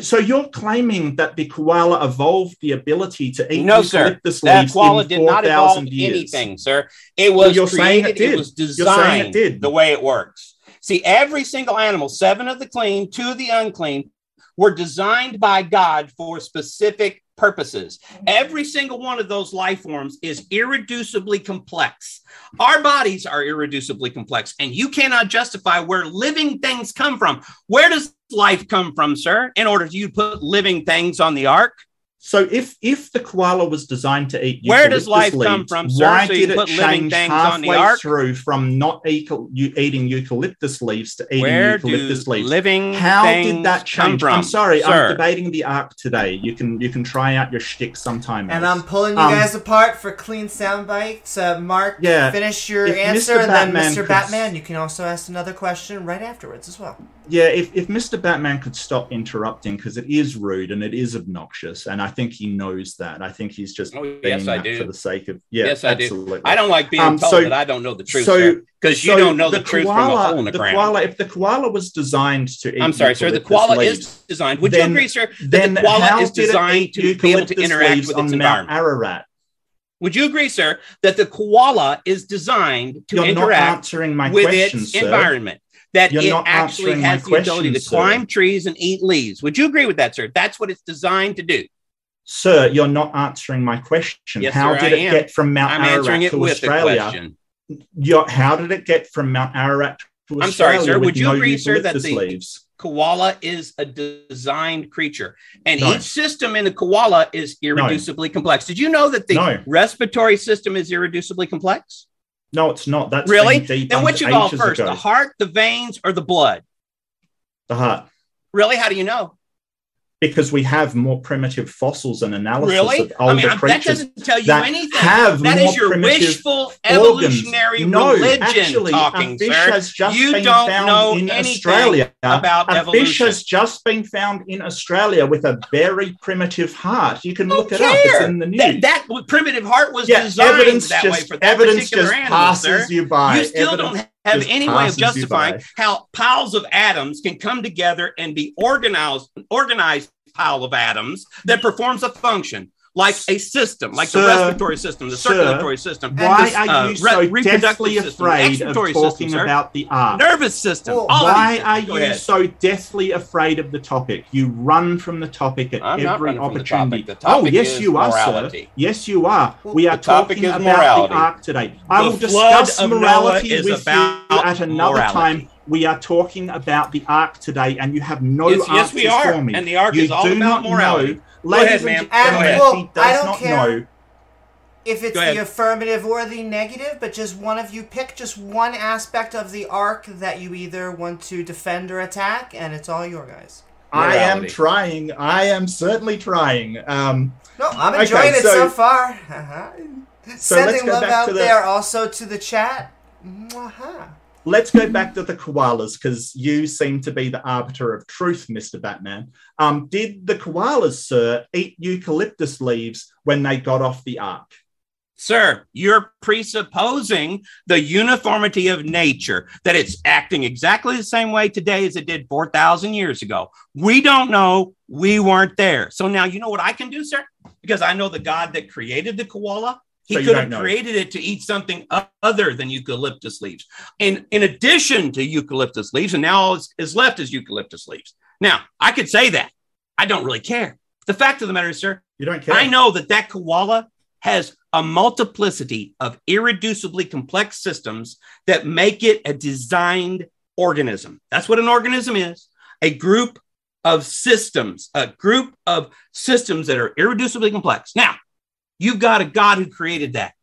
so you're claiming that the koala evolved the ability to eat no, eucalyptus sir. leaves in four thousand years? No, sir. That koala did not evolve anything, sir. It was so created, it, did. it was designed it did. the way it works. See, every single animal, seven of the clean, two of the unclean, were designed by God for specific purposes. Every single one of those life forms is irreducibly complex. Our bodies are irreducibly complex, and you cannot justify where living things come from. Where does life come from, sir, in order to you put living things on the ark? So if if the koala was designed to eat eucalyptus, where does life leaves, come from, sir? Why so did it put change halfway through from not eco- you eating eucalyptus leaves to eating where eucalyptus leaves? Living How did that change? I'm sorry, sir. I'm debating the ark today. You can you can try out your shtick sometime. And else. I'm pulling you um, guys apart for clean sound bites. Uh, Mark, yeah, finish your answer, and then Mister Could, Batman, you can also ask another question right afterwards as well. Yeah, if if Mister Batman could stop interrupting, because it is rude and it is obnoxious, and I think he knows that. I think he's just oh, being yes, I do. for the sake of yeah, yes, I absolutely. do. I don't like being um, told so, that I don't know the truth, because so, you so don't know the, the truth koala, from a hole in the, the ground. Koala, if the koala was designed to, eat I'm sorry, sir, the koala leaves, is designed. Would then, you agree, sir? That then the koala is designed to be able to interact with its environment. Mount Ararat. Would you agree, sir, that the koala is designed to You're interact my with question, its sir. environment? That You're it actually has the ability to sir. climb trees and eat leaves. Would you agree with that, sir? That's what it's designed to do. Sir, you're not answering my question. Yes, how sir, did I it am. get from Mount I'm Ararat to Australia? You're, how did it get from Mount Ararat to I'm Australia? I'm sorry, sir. Would you no agree, sir, that the leaves? koala is a designed creature? And no. each system in the koala is irreducibly no. complex. Did you know that the no. respiratory system is irreducibly complex? No, it's not. That's really? Then which of all first, ago. the heart, the veins, or the blood? The heart. Really? How do you know? Because we have more primitive fossils and analysis really? of older I mean, creatures. That doesn't tell you anything. Have that is your wishful organs. evolutionary no, religion actually, talking, a fish sir. Has just you been don't found know in Australia. About a evolution. fish has just been found in Australia with a very primitive heart. You can look care. it up. It's in the news. That, that primitive heart was yeah, designed that just, way for that evidence particular just animal, passes sir. you by. You still evidence don't have any way of justifying how piles of atoms can come together and be organized, organized pile of atoms that performs a function like a system, like sir, the respiratory system, the sir, circulatory system. Why the, are you uh, so re- deathly afraid of talking system, about the ark? Nervous system. Well, why are you ahead. so deathly afraid of the topic? You run from the topic at I'm every opportunity. The topic. The topic oh, yes, you are, morality. sir. Yes, you are. We are talking about morality. the ark today. The I will discuss morality with you at another morality. time. We are talking about the ark today, and you have no yes, answers yes, we are. for me. And the ark you is all about morality. Know. Ladies ahead, and gentlemen, well, he does I don't not care know. if it's the affirmative or the negative, but just one of you pick just one aspect of the ark that you either want to defend or attack, and it's all your guys. Morality. I am trying. I am certainly trying. Um, no, I'm enjoying okay, so, it so far. Uh-huh. So Sending love out the... there also to the chat. Uh-huh. Let's go back to the koalas, because you seem to be the arbiter of truth, Mister Batman. Um, did the koalas, sir, eat eucalyptus leaves when they got off the ark? Sir, you're presupposing the uniformity of nature, that it's acting exactly the same way today as it did four thousand years ago. We don't know. We weren't there. So now you know what I can do, sir? Because I know the God that created the koala. He so could have created it to eat something other than eucalyptus leaves. And in addition to eucalyptus leaves, and now all is left is eucalyptus leaves. Now, I could say that. I don't really care. The fact of the matter is, sir, you don't care. I know that that koala has a multiplicity of irreducibly complex systems that make it a designed organism. That's what an organism is, a group of systems, a group of systems that are irreducibly complex. Now, you've got a God who created that.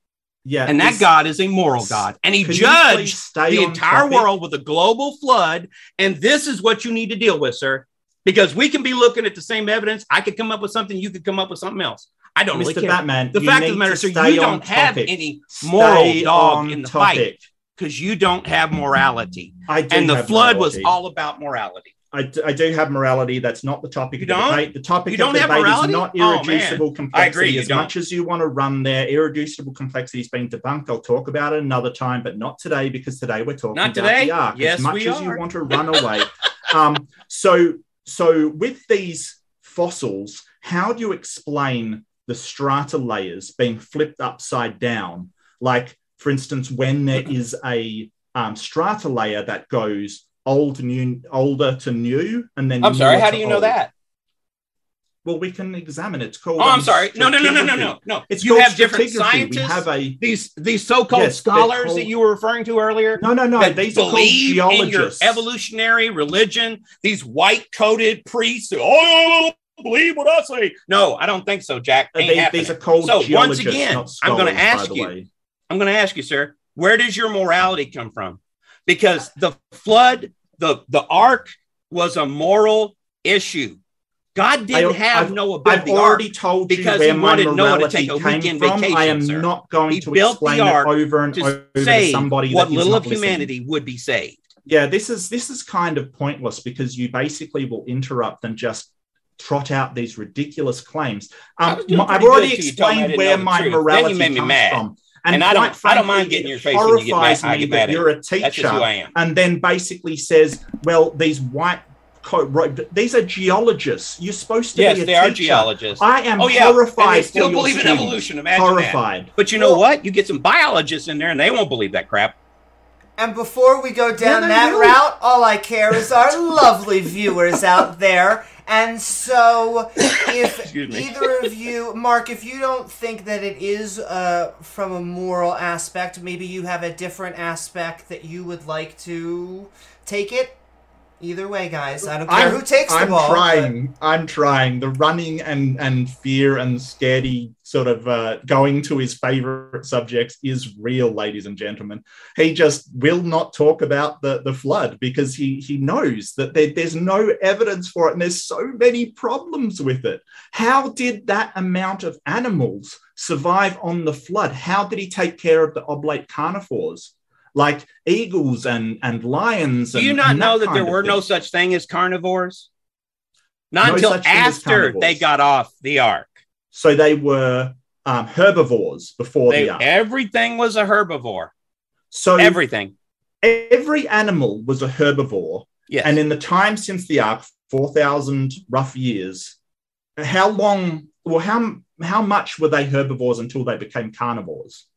Yeah, and that God is a moral God. And he judged the entire world with a global flood. And this is what you need to deal with, sir, because we can be looking at the same evidence. I could come up with something. You could come up with something else. I don't really care. Mister Batman, the fact of the matter, sir, you don't have any moral dog in the fight because you don't have morality. I do. And the flood was all about morality. I, d- I do have morality. That's not the topic of debate. The topic of debate is not irreducible oh, complexity. As don't. much as you want to run there, irreducible complexity has been debunked. I'll talk about it another time, but not today, because today we're talking not about today. the ark. Yes, as much we as are. you want to run away. um, so, so with these fossils, how do you explain the strata layers being flipped upside down? Like, for instance, when there is a um, strata layer that goes old, new, older to new, and then I'm sorry. How do you old. know that? Well, we can examine it. It's called. Oh, I'm sorry. No, no, no, no, no, no, no. It's you have different scientists. We have a these these so-called yes, scholars called, that you were referring to earlier. No, no, no. These are called geologists. In your evolutionary religion. These white-coated priests. Who, oh, believe what I say. No, I don't think so, Jack. They, these are called so geologists. So once again, scholars, I'm going to ask you. Way. I'm going to ask you, sir. Where does your morality come from? Because the flood, the, the ark was a moral issue. God didn't I, have I've, no about I've the already ark told you because where he wanted Noah to take a weekend from. vacation. I am sir. not going he to built explain the ark it over and to over to somebody what that little of listening. humanity would be saved. Yeah, this is this is kind of pointless because you basically will interrupt and just trot out these ridiculous claims. Um, my, I've already explained where my morality comes mad. from. And, and I don't, frankly, I don't mind getting your face when you get mad. I get mad at you're a teacher. That's just who I am. And then basically says, well, these white coat, right, these are geologists. You're supposed to yes, be a teacher. Yes, they are geologists. I am oh, yeah. horrified. And they still believe student. in evolution. Imagine horrified. That. But you know well, what? You get some biologists in there, and they won't believe that crap. And before we go down yeah, that will. route, all I care is our lovely viewers out there. And so if either of you, Mark, if you don't think that it is uh, from a moral aspect, maybe you have a different aspect that you would like to take it. Either way, guys, I don't care I'm, who takes I'm the ball. I'm trying. But... I'm trying. The running and, and fear and scaredy sort of uh, going to his favorite subjects is real, ladies and gentlemen. He just will not talk about the, the flood because he, he knows that there, there's no evidence for it and there's so many problems with it. How did that amount of animals survive on the flood? How did he take care of the oblate carnivores? Like eagles and, and lions. And, Do you not know that, that there were no such thing as carnivores? Not no until after they got off the ark. So they were um, herbivores before they, the ark. Everything was a herbivore. So everything. Every animal was a herbivore. Yes. And in the time since the ark, four thousand rough years, how long, well, how, how much were they herbivores until they became carnivores?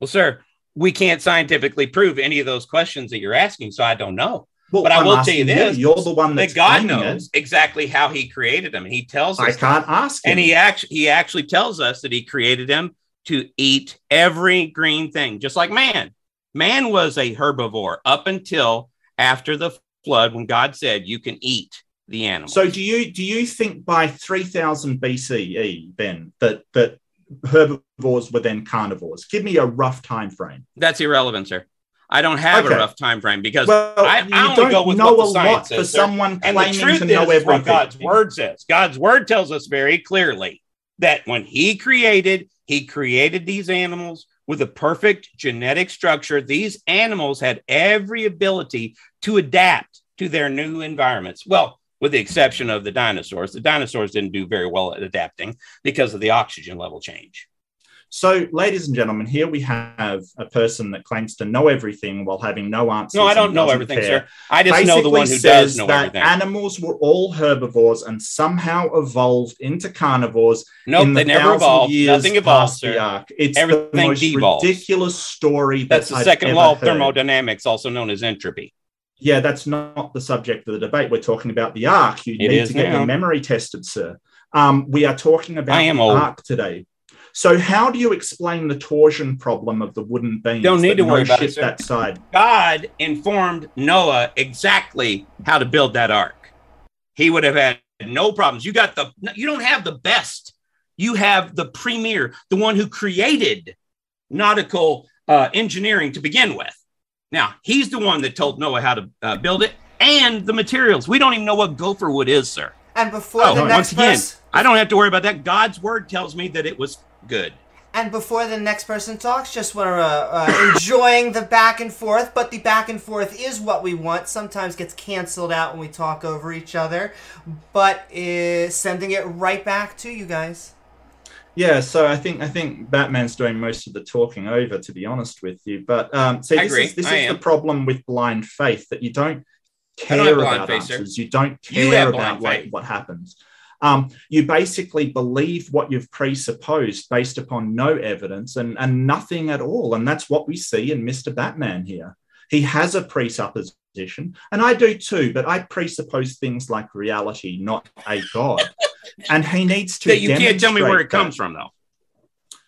Well, sir, we can't scientifically prove any of those questions that you're asking, so I don't know. Well, but I I'm will tell you this. You. You're the one that's that God knows it. exactly how he created them. And he tells us. I can't that. ask him. And he actually, he actually tells us that he created them to eat every green thing, just like man. Man was a herbivore up until after the flood when God said you can eat the animal. So do you do you think by three thousand B C E then that that herbivores were then carnivores? Give me a rough time frame. That's irrelevant, sir. I don't have okay. a rough time frame because well, I, I only go with know what the science says. For sir. someone and claiming the truth to know is what God's word says. God's word tells us very clearly that when He created, He created these animals with a perfect genetic structure. These animals had every ability to adapt to their new environments. Well, with the exception of the dinosaurs. The dinosaurs didn't do very well at adapting because of the oxygen level change. So, ladies and gentlemen, here we have a person that claims to know everything while having no answers. No, I don't know everything, care. sir. I just Basically know the one who does know that everything. Animals were all herbivores and somehow evolved into carnivores. No, nope, they never evolved. Nothing evolved, sir. The arc. It's everything the most devolved. ridiculous story. That's that the I've second law of thermodynamics, heard. also known as entropy. Yeah, that's not the subject of the debate. We're talking about the ark. You it need to get now. your memory tested, sir. Um, we are talking about the old. ark today. So how do you explain the torsion problem of the wooden beams? Don't need to worry about it, sir. That side? God informed Noah exactly how to build that ark. He would have had no problems. You got the. You don't have the best. You have the premier, the one who created nautical uh, engineering to begin with. Now, he's the one that told Noah how to uh, build it and the materials. We don't even know what gopher wood is, sir. And before oh, the next again, verse... I don't have to worry about that. God's word tells me that it was good. And before the next person talks, just want to uh, uh, enjoying the back and forth, but the back and forth is what we want. Sometimes gets canceled out when we talk over each other, but is sending it right back to you guys. Yeah, so I think I think Batman's doing most of the talking over, to be honest with you. But um, see, this is, this is the problem with blind faith, that you don't care don't about faith, answers. Sir. You don't care you about what, what happens. Um, you basically believe what you've presupposed based upon no evidence and, and nothing at all. And that's what we see in Mister Batman here. He has a presupposition, and I do too, but I presuppose things like reality, not a God. And he needs to. That you can't tell me where it comes that. from, though.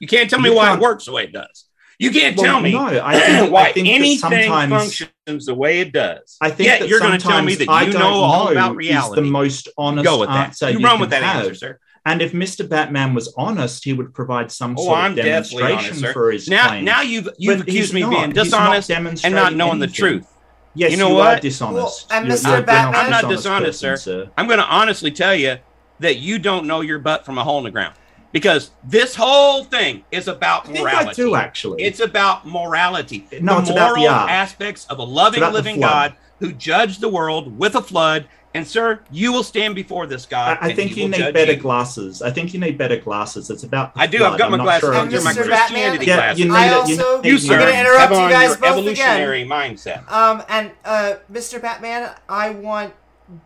You can't tell me you why can't. it works the way it does. You can't well, tell me no, I think, why I think anything functions the way it does. I think Yet that you're going to tell me that you I don't know all about reality. Is the most honest Go with that. Answer you run with that have. answer, sir. And if Mister Batman was honest, he would provide some sort oh, I'm of demonstration honest, for his now, claim. Now you've you've but accused me of being dishonest not and not knowing anything. the truth. Yes, you know you what? Are dishonest. Well, and Mister You're, Batman, I'm not dishonest, sir. I'm going to honestly tell you that you don't know your butt from a hole in the ground. Because this whole thing is about morality. I think I do, actually. It's about morality. No, the it's moral about the ark. aspects of a loving, living God who judged the world with a flood. And, sir, you will stand before this God. I, I think you need better you. glasses. I think you need better glasses. It's about the I do. Flood. I've got I'm my glasses. Sure I'm Mister my Christianity yeah, glasses. You need I also am going to interrupt you guys your both evolutionary again. mindset. Um, and, uh, Mister Batman, I want...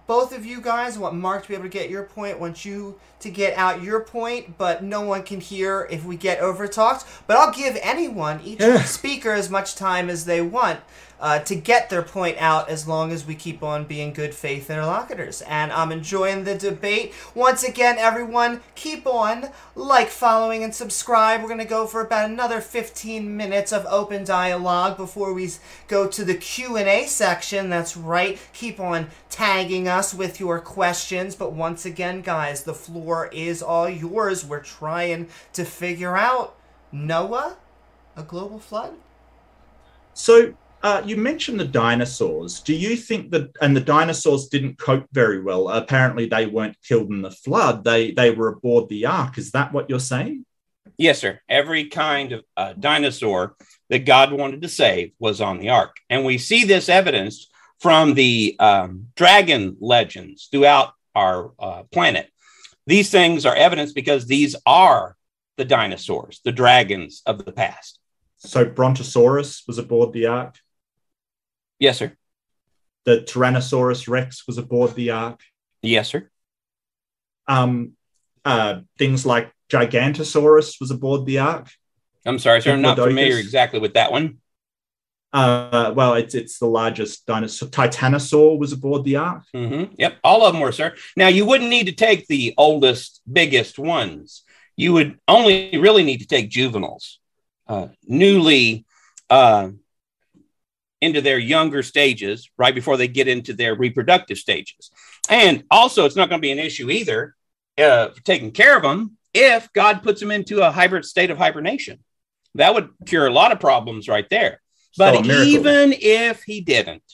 both of you guys want Mark to be able to get your point, want you to get out your point, but no one can hear if we get overtalked. But I'll give anyone, each yeah. speaker, as much time as they want uh, to get their point out, as long as we keep on being good faith interlocutors. And I'm enjoying the debate. Once again, everyone, keep on, like, following, and subscribe. We're going to go for about another fifteen minutes of open dialogue before we go to the Q and A section. That's right. Keep on tagging us with your questions. But once again, guys, the floor is all yours. We're trying to figure out, Noah, a global flood? So... Uh, you mentioned the dinosaurs. Do you think that, and the dinosaurs didn't cope very well. Apparently they weren't killed in the flood. They they were aboard the ark. Is that what you're saying? Yes, sir. Every kind of uh, dinosaur that God wanted to save was on the ark. And we see this evidence from the um, dragon legends throughout our uh, planet. These things are evidence because these are the dinosaurs, the dragons of the past. So Brontosaurus was aboard the ark? Yes, sir. The Tyrannosaurus Rex was aboard the ark. Yes, sir. Um, uh, things like Gigantosaurus was aboard the ark. I'm sorry, sir. I'm not familiar exactly with that one. Uh, well, it's it's the largest dinosaur. Titanosaur was aboard the ark. Mm-hmm. Yep, all of them were, sir. Now, you wouldn't need to take the oldest, biggest ones. You would only really need to take juveniles, uh, newly... Uh, into their younger stages, right before they get into their reproductive stages. And also, it's not going to be an issue either, uh, taking care of them, if God puts them into a hybrid state of hibernation. That would cure a lot of problems right there. But so even if he didn't,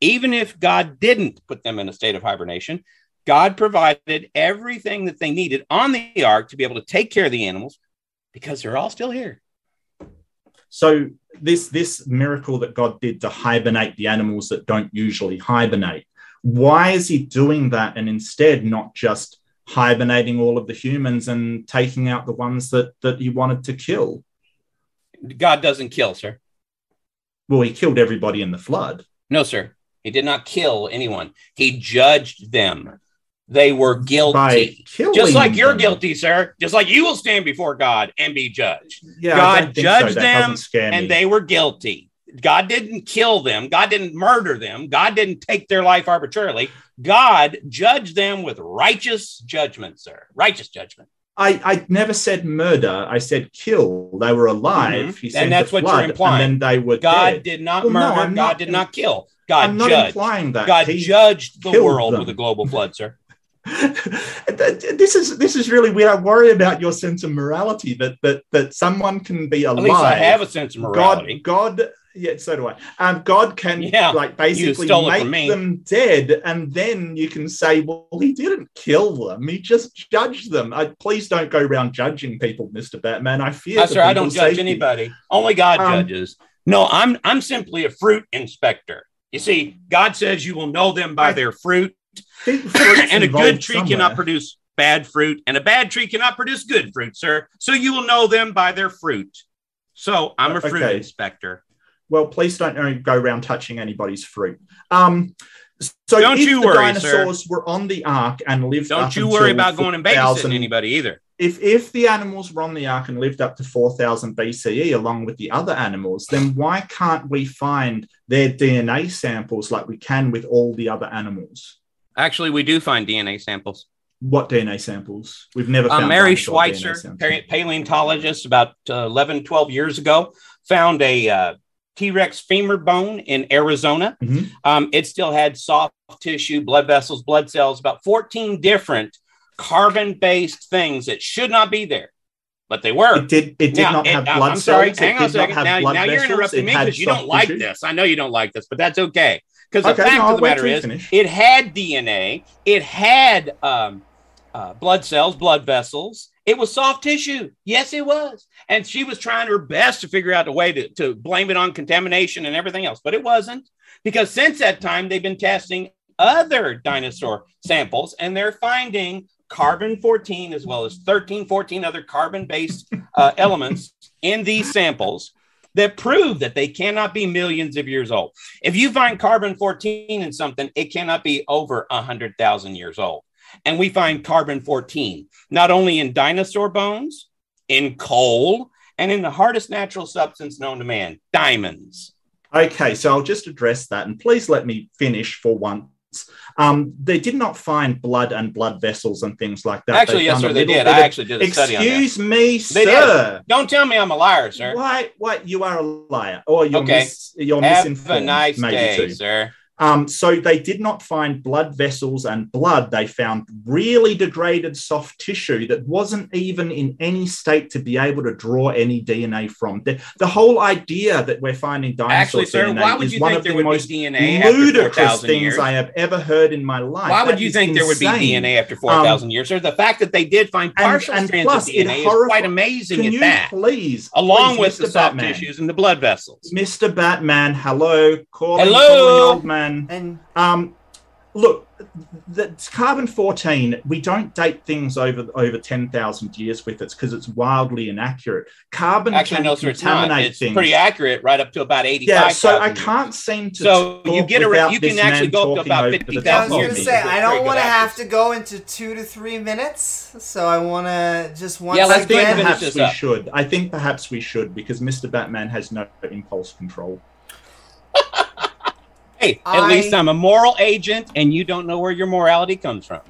even if God didn't put them in a state of hibernation, God provided everything that they needed on the ark to be able to take care of the animals, because they're all still here. So this this miracle that God did to hibernate the animals that don't usually hibernate, why is he doing that and instead not just hibernating all of the humans and taking out the ones that, that he wanted to kill? God doesn't kill, sir. Well, he killed everybody in the flood. No, sir. He did not kill anyone. He judged them. They were guilty. Just like you're them. guilty, sir. Just like you will stand before God and be judged. Yeah, God judged so. them and they were guilty. God didn't kill them. God didn't murder them. God didn't take their life arbitrarily. God judged them with righteous judgment, sir. Righteous judgment. I, I never said murder. I said kill. They were alive. Mm-hmm. He sent and that's the what flood, you're implying. And then they were God dead. did not well, murder. No, God not, did not kill. God I'm not judged. implying that. God he judged the world them. with a global flood, sir. this is this is really weird. I worry about your sense of morality that that that someone can be alive. At least I have a sense of morality. God, God yeah, so do I. Um, God can yeah, like basically make them dead, and then you can say, well, he didn't kill them; he just judged them. I, please don't go around judging people, Mister Batman. I fear. Oh, sir, I don't judge anybody. Only God um, judges. No, I'm I'm simply a fruit inspector. You see, God says you will know them by I, their fruit. And a good tree somewhere. cannot produce bad fruit, and a bad tree cannot produce good fruit, sir. So you will know them by their fruit. So I'm a fruit okay. inspector. Well, please don't go around touching anybody's fruit. Um, so don't if you the worry, dinosaurs sir. were on the ark and lived don't up you worry about going and babysitting anybody either. If if the animals were on the ark and lived up to four thousand B C E along with the other animals, then why can't we find their D N A samples like we can with all the other animals? Actually, we do find D N A samples. What D N A samples? We've never found uh, Mary Schweitzer, paleontologist, about uh, eleven, twelve years ago, found a uh, T-Rex femur bone in Arizona. Mm-hmm. Um, it still had soft tissue, blood vessels, blood cells, about fourteen different carbon-based things that should not be there, but they were. It did, it did now, not have it, blood I'm sorry, cells. Hang on a second. Now, now you're interrupting me because you don't like tissue. this. I know you don't like this, but that's okay. Because the okay, fact no, of the matter is, finish. it had D N A, it had um, uh, blood cells, blood vessels. It was soft tissue. Yes, it was. And she was trying her best to figure out a way to, to blame it on contamination and everything else. But it wasn't. Because since that time, they've been testing other dinosaur samples, and they're finding carbon fourteen as well as thirteen, fourteen other carbon-based uh, elements in these samples that prove that they cannot be millions of years old. If you find carbon fourteen in something, it cannot be over one hundred thousand years old. And we find carbon fourteen, not only in dinosaur bones, in coal, and in the hardest natural substance known to man, diamonds. Okay, so I'll just address that. And please let me finish for once. Um, they did not find blood and blood vessels and things like that. Actually, they yes, sir, they did. I actually did a study on that. Excuse me, sir. Did. Don't tell me I'm a liar, sir. Why? What? You are a liar. Or you're, okay. mis- you're Have misinformed. A nice maybe day, too. sir. Um, so they did not find blood vessels and blood. They found really degraded soft tissue that wasn't even in any state to be able to draw any D N A from. The, the whole idea that we're finding dinosaur Actually, D N A sir, is one of the most D N A ludicrous things years? I have ever heard in my life. Why would that you think insane. there would be D N A after four thousand um, years, sir? The fact that they did find partial and, and strands plus, of D N A is horrifying. quite amazing Can at you that. Please, along please, with Mister the soft Batman. tissues and the blood vessels. Mister Batman, hello, calling, hello. calling old man. And um, look, that's carbon fourteen. We don't date things over over ten thousand years with it because it's wildly inaccurate. Carbon actually can no, sir, contaminate it's not. It's pretty accurate right up to about eighty-five. Yeah, so I can't seem to. So you get a you can actually go up to about fifty thousand. I was going to say I don't want to have to go into two to three minutes, so I want to just once yeah, let's again. Perhaps this we up. should. I think perhaps we should because Mister Batman has no impulse control. Hey, at I, least I'm a moral agent, and you don't know where your morality comes from.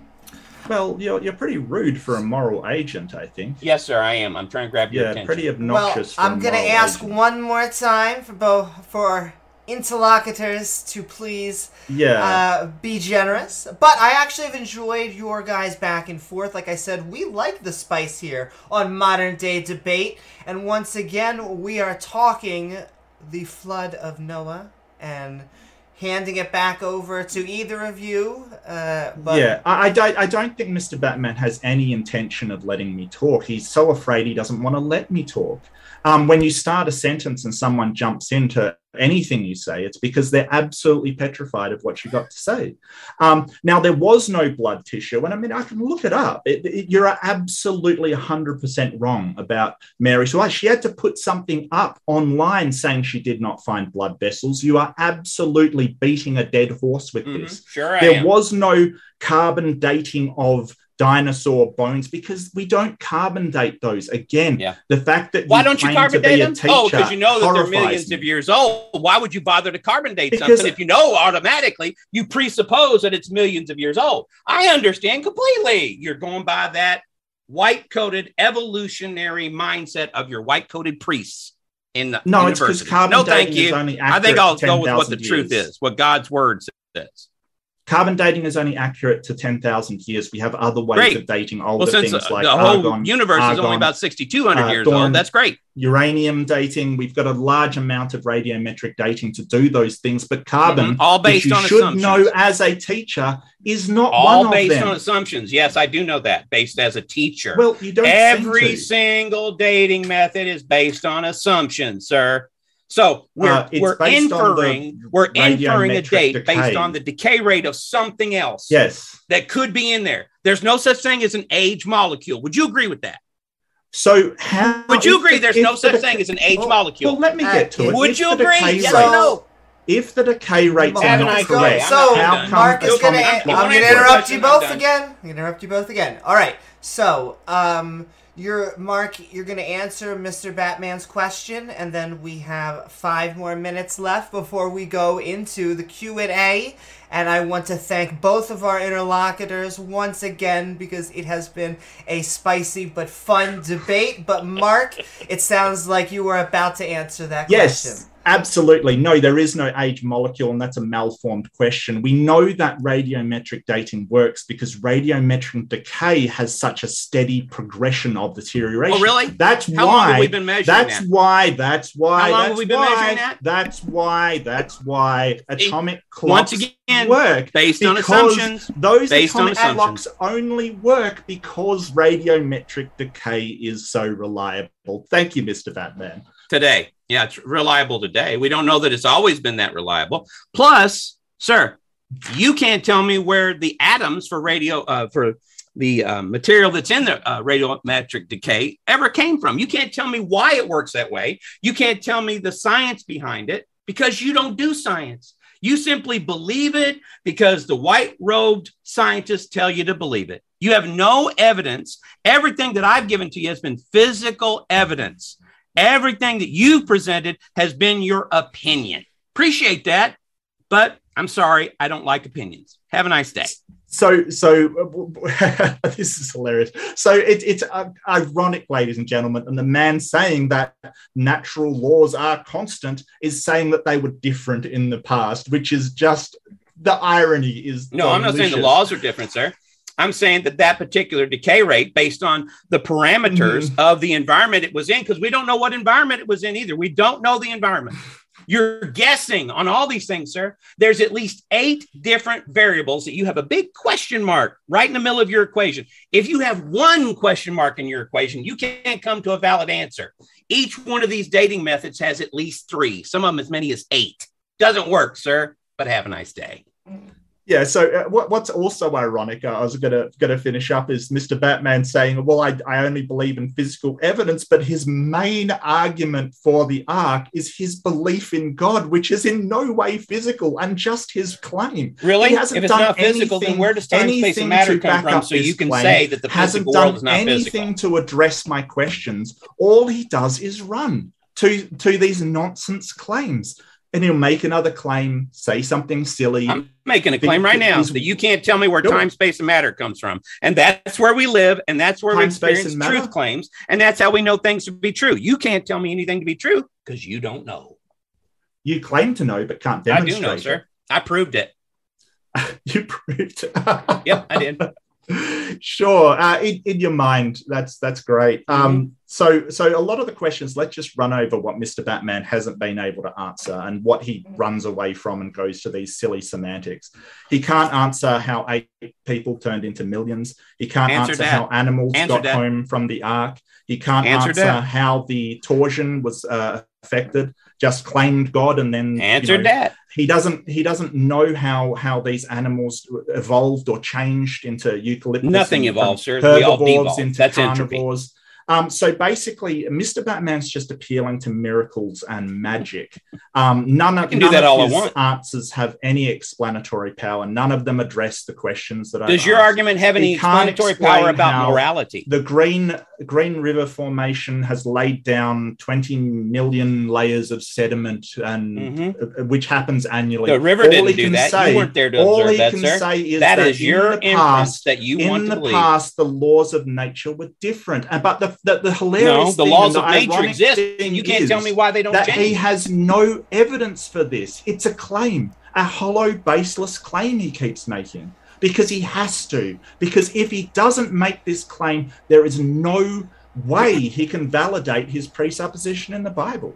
Well, you're, you're pretty rude for a moral agent, I think. Yes, sir, I am. I'm trying to grab your yeah, attention. Yeah, pretty obnoxious. Well, for I'm going to ask agent. one more time for both for interlocutors to please yeah. uh, be generous. But I actually have enjoyed your guys' back and forth. Like I said, we like the spice here on Modern Day Debate. And once again, we are talking the flood of Noah and handing it back over to either of you. Uh, but yeah, I, I, don't, I don't think Mister Batman has any intention of letting me talk. He's so afraid he doesn't want to let me talk. Um, when you start a sentence and someone jumps in to anything you say. It's because they're absolutely petrified of what you got to say. Um, now, there was no blood tissue. And I mean, I can look it up. It, it, you're absolutely one hundred percent wrong about Mary's life. She had to put something up online saying she did not find blood vessels. You are absolutely beating a dead horse with mm-hmm. this. Sure, I there am. was no carbon dating of dinosaur bones, because we don't carbon date those. Again, yeah. the fact that why don't you carbon date them? Oh, because you know that they're millions me. of years old. Why would you bother to carbon date because something if you know automatically you presuppose that it's millions of years old? I understand completely. You're going by that white-coated evolutionary mindset of your white-coated priests in the no, university. It's because carbon no, dating thank you. Is only accurate. I think I'll ten, go with what the years. truth is, what God's word says. Carbon dating is only accurate to ten thousand years. We have other ways great. of dating older well, things uh, like the whole argon, universe argon, is only about sixty-two hundred uh, years dawn, old. That's great. Uranium dating. We've got a large amount of radiometric dating to do those things, but carbon, mm-hmm. all based you on should know as a teacher, is not all one based of them. on assumptions. Yes, I do know that. Based as a teacher. Well, you don't. Every single dating method is based on assumptions, sir. So we're uh, we're inferring we're inferring a date decay. based on the decay rate of something else. Yes, that could be in there. There's no such thing as an age molecule. Would you agree with that? So how would you agree? The, there's no the such decay, thing as an age well, molecule. Well, let me get to uh, it. Would if you agree? Yes or no? If the decay rates are not correct, so how Mark is going to. I'm going to interrupt you both again. I'm going to interrupt you both again. All right. So um. You're, Mark, you're going to answer Mister Batman's question, and then we have five more minutes left before we go into the Q and A. And I want to thank both of our interlocutors once again, because it has been a spicy but fun debate. But, Mark, it sounds like you were about to answer that yes. question. Yes. Absolutely. No, there is no age molecule, and that's a malformed question. We know that radiometric dating works because radiometric decay has such a steady progression of deterioration. Oh, really? That's How why long have we been measuring that's that? why that's why How long that's have we been why, measuring that? That's why that's why atomic it, clocks once again, work based on assumptions. Those based atomic on clocks only work because radiometric decay is so reliable. Thank you, Mister Batman. Today. Yeah, it's reliable today. We don't know that it's always been that reliable. Plus, sir, you can't tell me where the atoms for radio uh, for the uh, material that's in the uh, radiometric decay ever came from. You can't tell me why it works that way. You can't tell me the science behind it because you don't do science. You simply believe it because the white-robed scientists tell you to believe it. You have no evidence. Everything that I've given to you has been physical evidence. Everything that you've presented has been your opinion. Appreciate that, but I'm sorry, I don't like opinions. Have a nice day. So, so this is hilarious. So it, it's uh, ironic, ladies and gentlemen, and the man saying that natural laws are constant is saying that they were different in the past, which is just the irony is. No, delicious. I'm not saying the laws are different, sir. I'm saying that that particular decay rate based on the parameters mm-hmm. of the environment it was in, because we don't know what environment it was in either. We don't know the environment. You're guessing on all these things, sir. There's at least eight different variables that you have a big question mark right in the middle of your equation. If you have one question mark in your equation, you can't come to a valid answer. Each one of these dating methods has at least three, some of them as many as eight. Doesn't work, sir, but have a nice day. Yeah, so uh, what, what's also ironic, uh, I was going to going to finish up, is Mister Batman saying, well, I, I only believe in physical evidence, but his main argument for the Ark is his belief in God, which is in no way physical, and just his claim. Really? He hasn't if it's done not physical, anything, then where does time, space, and matter come from so you can claim, say that the physical world is not physical? Hasn't done anything to address my questions. All he does is run to to these nonsense claims. And he'll make another claim, say something silly. I'm making a claim right now that you can't tell me where time, space, and matter comes from. And that's where we live, and that's where we experience truth claims, and that's how we know things to be true. You can't tell me anything to be true because you don't know. You claim to know but can't demonstrate. I do know, sir. I proved it. You proved it? Yep, I did. Sure. Uh, in, in your mind, that's that's great. Um, so, so a lot of the questions, let's just run over what Mister Batman hasn't been able to answer and what he runs away from and goes to these silly semantics. He can't answer how eight people turned into millions. He can't answer, answer how animals answer got that. home from the ark. He can't answer, answer how the torsion was uh, affected. just claimed God and then answered, you know, that. He doesn't he doesn't know how how these animals evolved or changed into eucalyptus. Nothing evolves, sir. We all devolve. Into That's carnivores. Entropy. Um, so basically, Mister Batman's just appealing to miracles and magic. Um, none of, none of all his answers have any explanatory power. None of them address the questions that I Does I've your asked. Argument have any explanatory power about morality? The Green Green River Formation has laid down twenty million layers of sediment, and mm-hmm. which happens annually. The river all didn't do that. Say, you weren't there to observe that, sir. All he can say is that, that is in your the past, that you want in to the leave. past, the laws of nature were different. But the The, the hilarious no, the laws thing, of the nature exist. You can't tell me why they don't that change. He has no evidence for this. It's a claim, a hollow, baseless claim he keeps making, because he has to. Because if he doesn't make this claim, there is no way he can validate his presupposition in the Bible.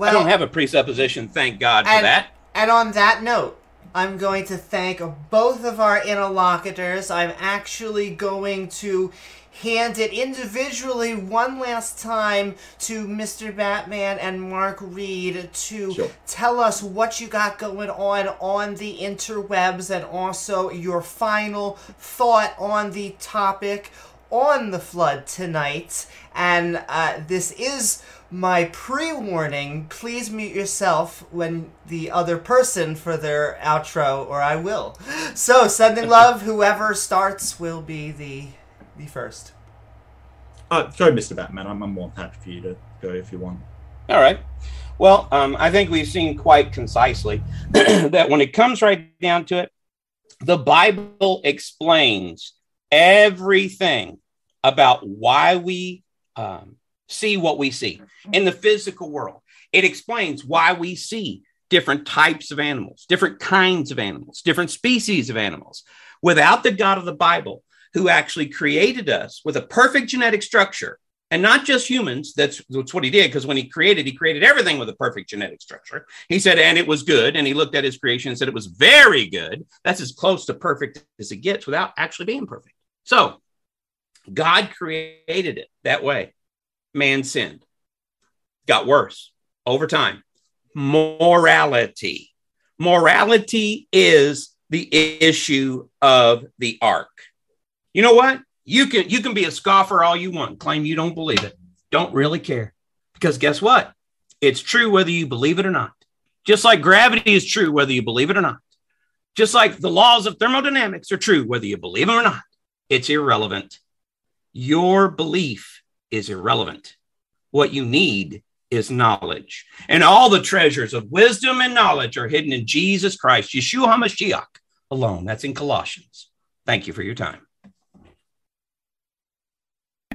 Well, I don't have a presupposition, thank God and, for that. And on that note, I'm going to thank both of our interlocutors. I'm actually going to hand it individually one last time to Mister Batman and Mark Reed to sure. tell us what you got going on on the interwebs, and also your final thought on the topic on the flood tonight. And uh, this is my pre-warning. Please mute yourself when the other person for their outro, or I will. So, sending love. Whoever starts will be the... The first. Uh, go, Mister Batman. I'm more than happy for you to go if you want. All right. Well, um, I think we've seen quite concisely that when it comes right down to it, the Bible explains everything about why we um, see what we see in the physical world. It explains why we see different types of animals, different kinds of animals, different species of animals. Without the God of the Bible, who actually created us with a perfect genetic structure, and not just humans. That's, that's what he did, because when he created, he created everything with a perfect genetic structure. He said, and it was good. And he looked at his creation and said, it was very good. That's as close to perfect as it gets without actually being perfect. So God created it that way. Man sinned. Got worse over time. Morality. Morality is the issue of the ark. You know what? You can you can be a scoffer all you want, claim you don't believe it. Don't really care. Because guess what? It's true whether you believe it or not. Just like gravity is true whether you believe it or not. Just like the laws of thermodynamics are true whether you believe them or not. It's irrelevant. Your belief is irrelevant. What you need is knowledge. And all the treasures of wisdom and knowledge are hidden in Jesus Christ, Yeshua HaMashiach alone. That's in Colossians. Thank you for your time.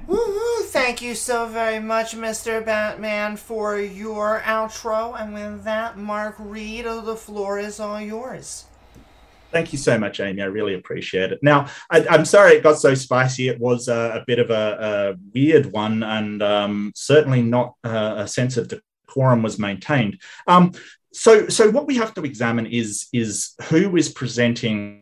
Woo-hoo. Thank you so very much, Mister Batman, for your outro. And with that, Mark Reed, the floor is all yours. Thank you so much, Amy. I really appreciate it. Now, I, I'm sorry it got so spicy. It was a, a bit of a, a weird one, and um, certainly not uh, a sense of decorum was maintained. Um, So, so what we have to examine is, is who is presenting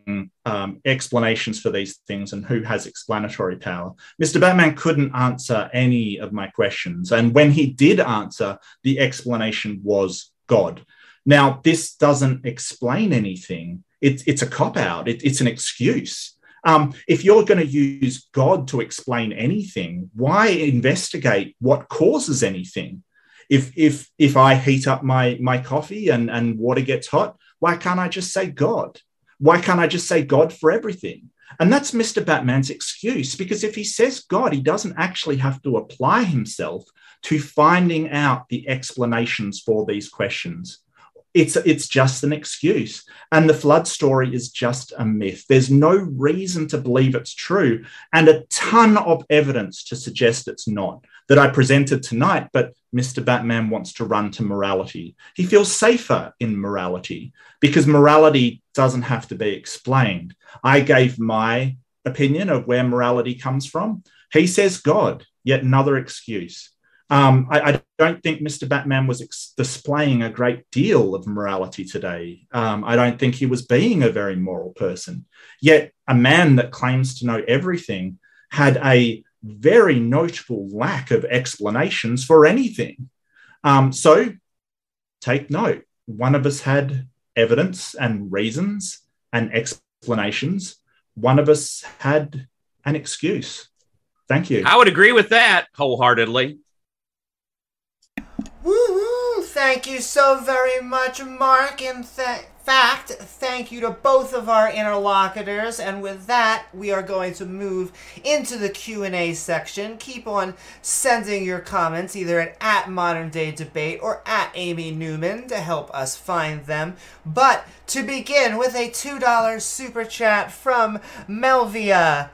um, explanations for these things and who has explanatory power. Mister Batman couldn't answer any of my questions. And when he did answer, the explanation was God. Now, this doesn't explain anything. It, it's a cop-out. It, it's an excuse. Um, if you're going to use God to explain anything, why investigate what causes anything? If if if I heat up my my coffee and, and water gets hot, why can't I just say God? Why can't I just say God for everything? And that's Mister Batman's excuse, because if he says God, he doesn't actually have to apply himself to finding out the explanations for these questions. It's, it's just an excuse. And the flood story is just a myth. There's no reason to believe it's true, and a ton of evidence to suggest it's not, that I presented tonight, but Mister Batman wants to run to morality. He feels safer in morality, because morality doesn't have to be explained. I gave my opinion of where morality comes from. He says God, yet another excuse. Um, I, I don't think Mister Batman was ex- displaying a great deal of morality today. Um, I don't think he was being a very moral person. Yet a man that claims to know everything had a very notable lack of explanations for anything. Um, so take note. One of us had evidence and reasons and explanations. One of us had an excuse. Thank you. I would agree with that wholeheartedly. Woo-hoo! Thank you so very much, Mark. In th- fact, thank you to both of our interlocutors. And with that, we are going to move into the Q and A section. Keep on sending your comments either at, at Modern Day Debate or at Amy Newman to help us find them. But to begin with a two dollars super chat from Melvia.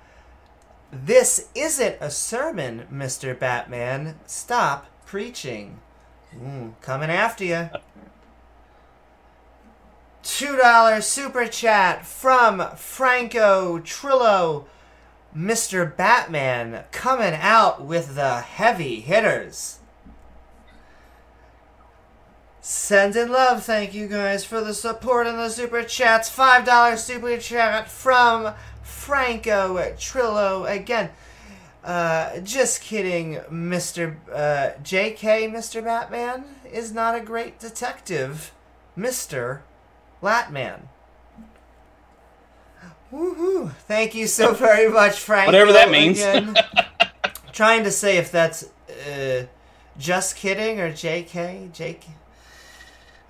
This isn't a sermon, Mister Batman. Stop preaching. Mm, coming after you. two dollars super chat from Franco Trillo. Mister Batman coming out with the heavy hitters. Sending love. Thank you guys for the support and the super chats. five dollars super chat from Franco Trillo again. Uh, just kidding, Mister Uh, J K, Mister Batman is not a great detective, Mister Latman. Woohoo! Thank you so very much, Franco. Whatever that means. Again, trying to say if that's uh, just kidding or J K. Jake.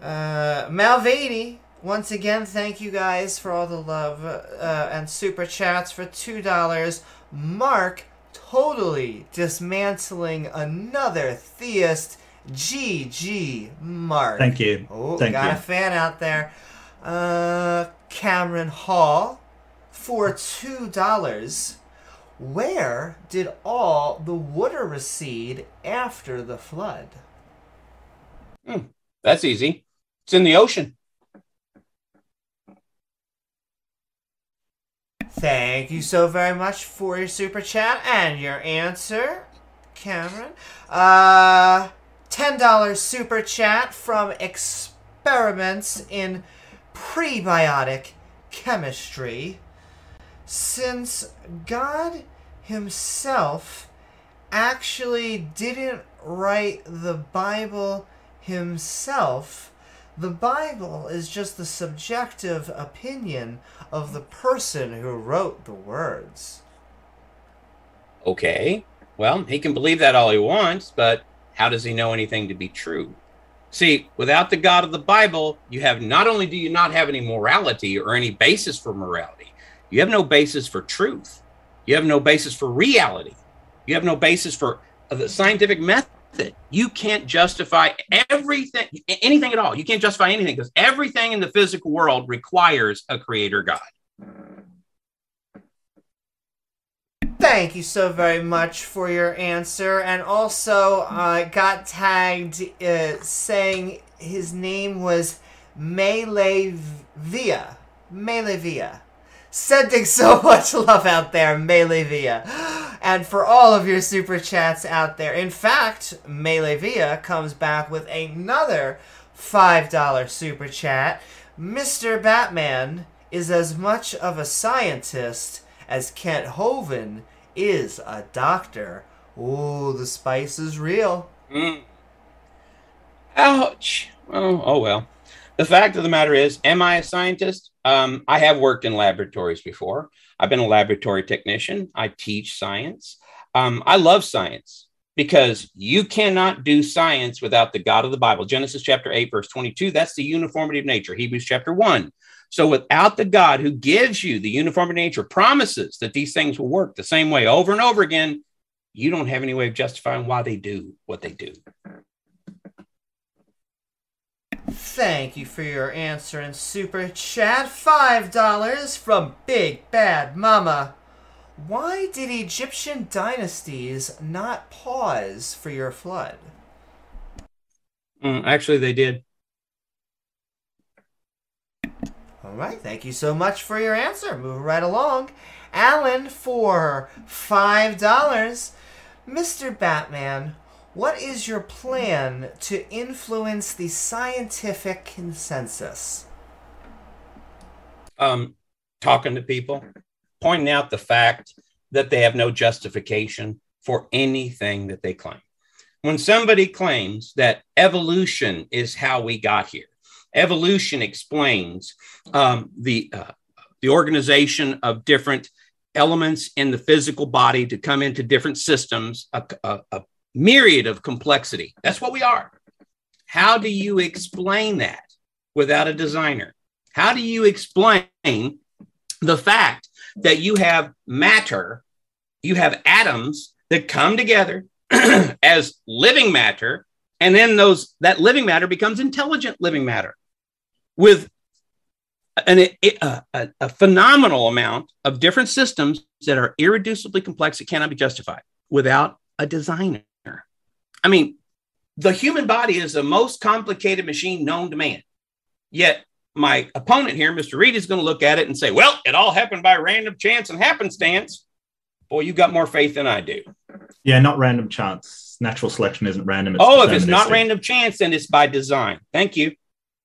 Uh, Malvady. Once again, thank you guys for all the love uh, and super chats for two dollars. Mark totally dismantling another theist. G G, Mark. Thank you. Oh, thank got you. A fan out there. Uh, Cameron Hall for two dollars. Where did all the water recede after the flood? Hmm, that's easy. It's in the ocean. Thank you so very much for your super chat and your answer, Cameron. Uh, ten dollars super chat from Experiments in Prebiotic Chemistry. Since God himself actually didn't write the Bible himself, the Bible is just the subjective opinion of the person who wrote the words. Okay. Well, he can believe that all he wants, but how does he know anything to be true? See, without the God of the Bible, you have not only do you not have any morality or any basis for morality, you have no basis for truth. You have no basis for reality. You have no basis for the scientific method. It. You can't justify everything, anything at all. You can't justify anything because everything in the physical world requires a creator God. Thank you so very much for your answer. And also I uh, got tagged uh, saying his name was Melevia. Melevia. Sending so much love out there, Melevia. And for all of your super chats out there. In fact, Melevia comes back with another five dollars super chat. Mister Batman is as much of a scientist as Kent Hovind is a doctor. Ooh, the spice is real. Mm. Ouch. Oh, oh well. The fact of the matter is, am I a scientist? Um, I have worked in laboratories before. I've been a laboratory technician. I teach science. Um, I love science because you cannot do science without the God of the Bible. Genesis chapter eight, verse twenty-two, that's the uniformity of nature. Hebrews chapter one. So without the God who gives you the uniformity of nature, promises that these things will work the same way over and over again, you don't have any way of justifying why they do what they do. Thank you for your answer and super chat. five dollars from Big Bad Mama. Why did Egyptian dynasties not pause for your flood? Mm, actually, they did. All right. Thank you so much for your answer. Moving right along. Alan for five dollars. Mister Batman, what is your plan to influence the scientific consensus? Um, talking to people, pointing out the fact that they have no justification for anything that they claim. when somebody claims that evolution is how we got here, evolution explains um, the uh, the organization of different elements in the physical body to come into different systems, a, a, a myriad of complexity. That's what we are. How do you explain that without a designer? How do you explain the fact that you have matter, you have atoms that come together as living matter, and then those that living matter becomes intelligent living matter with an, a, a, a phenomenal amount of different systems that are irreducibly complex that cannot be justified without a designer. I mean, the human body is the most complicated machine known to man. Yet my opponent here, Mister Reed, is going to look at it and say, well, it all happened by random chance and happenstance. Boy, you've got more faith than I do. Yeah, not random chance. Natural selection isn't random. It's oh, if it's not random chance, then it's by design. Thank you.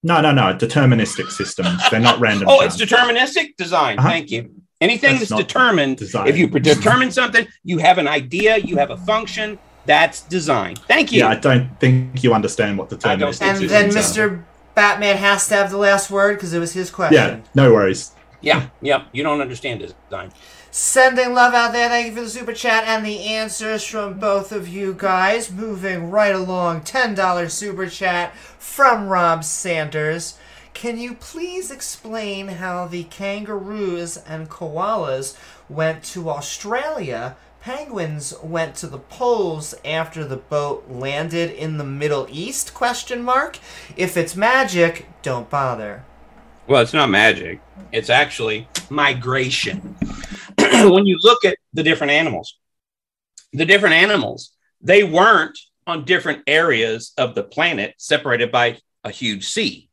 No, no, no. Deterministic systems. They're not random. oh, chance. It's deterministic design. Uh-huh. Thank you. Anything that's, that's determined, design. If you determine something, you have an idea, you have a function. That's design. Thank you. Yeah, I don't think you understand what deterministic is. And then Mister Batman has to have the last word because it was his question. Yeah, no worries. Yeah, yeah, you don't understand design. Sending love out there. Thank you for the super chat and the answers from both of you guys. Moving right along, ten dollars super chat from Rob Sanders. Can you please explain how the kangaroos and koalas went to Australia? Penguins went to the poles after the boat landed in the Middle East, question mark. If it's magic, don't bother. Well, it's not magic. It's actually migration. When you look at the different animals, the different animals, they weren't on different areas of the planet separated by a huge sea.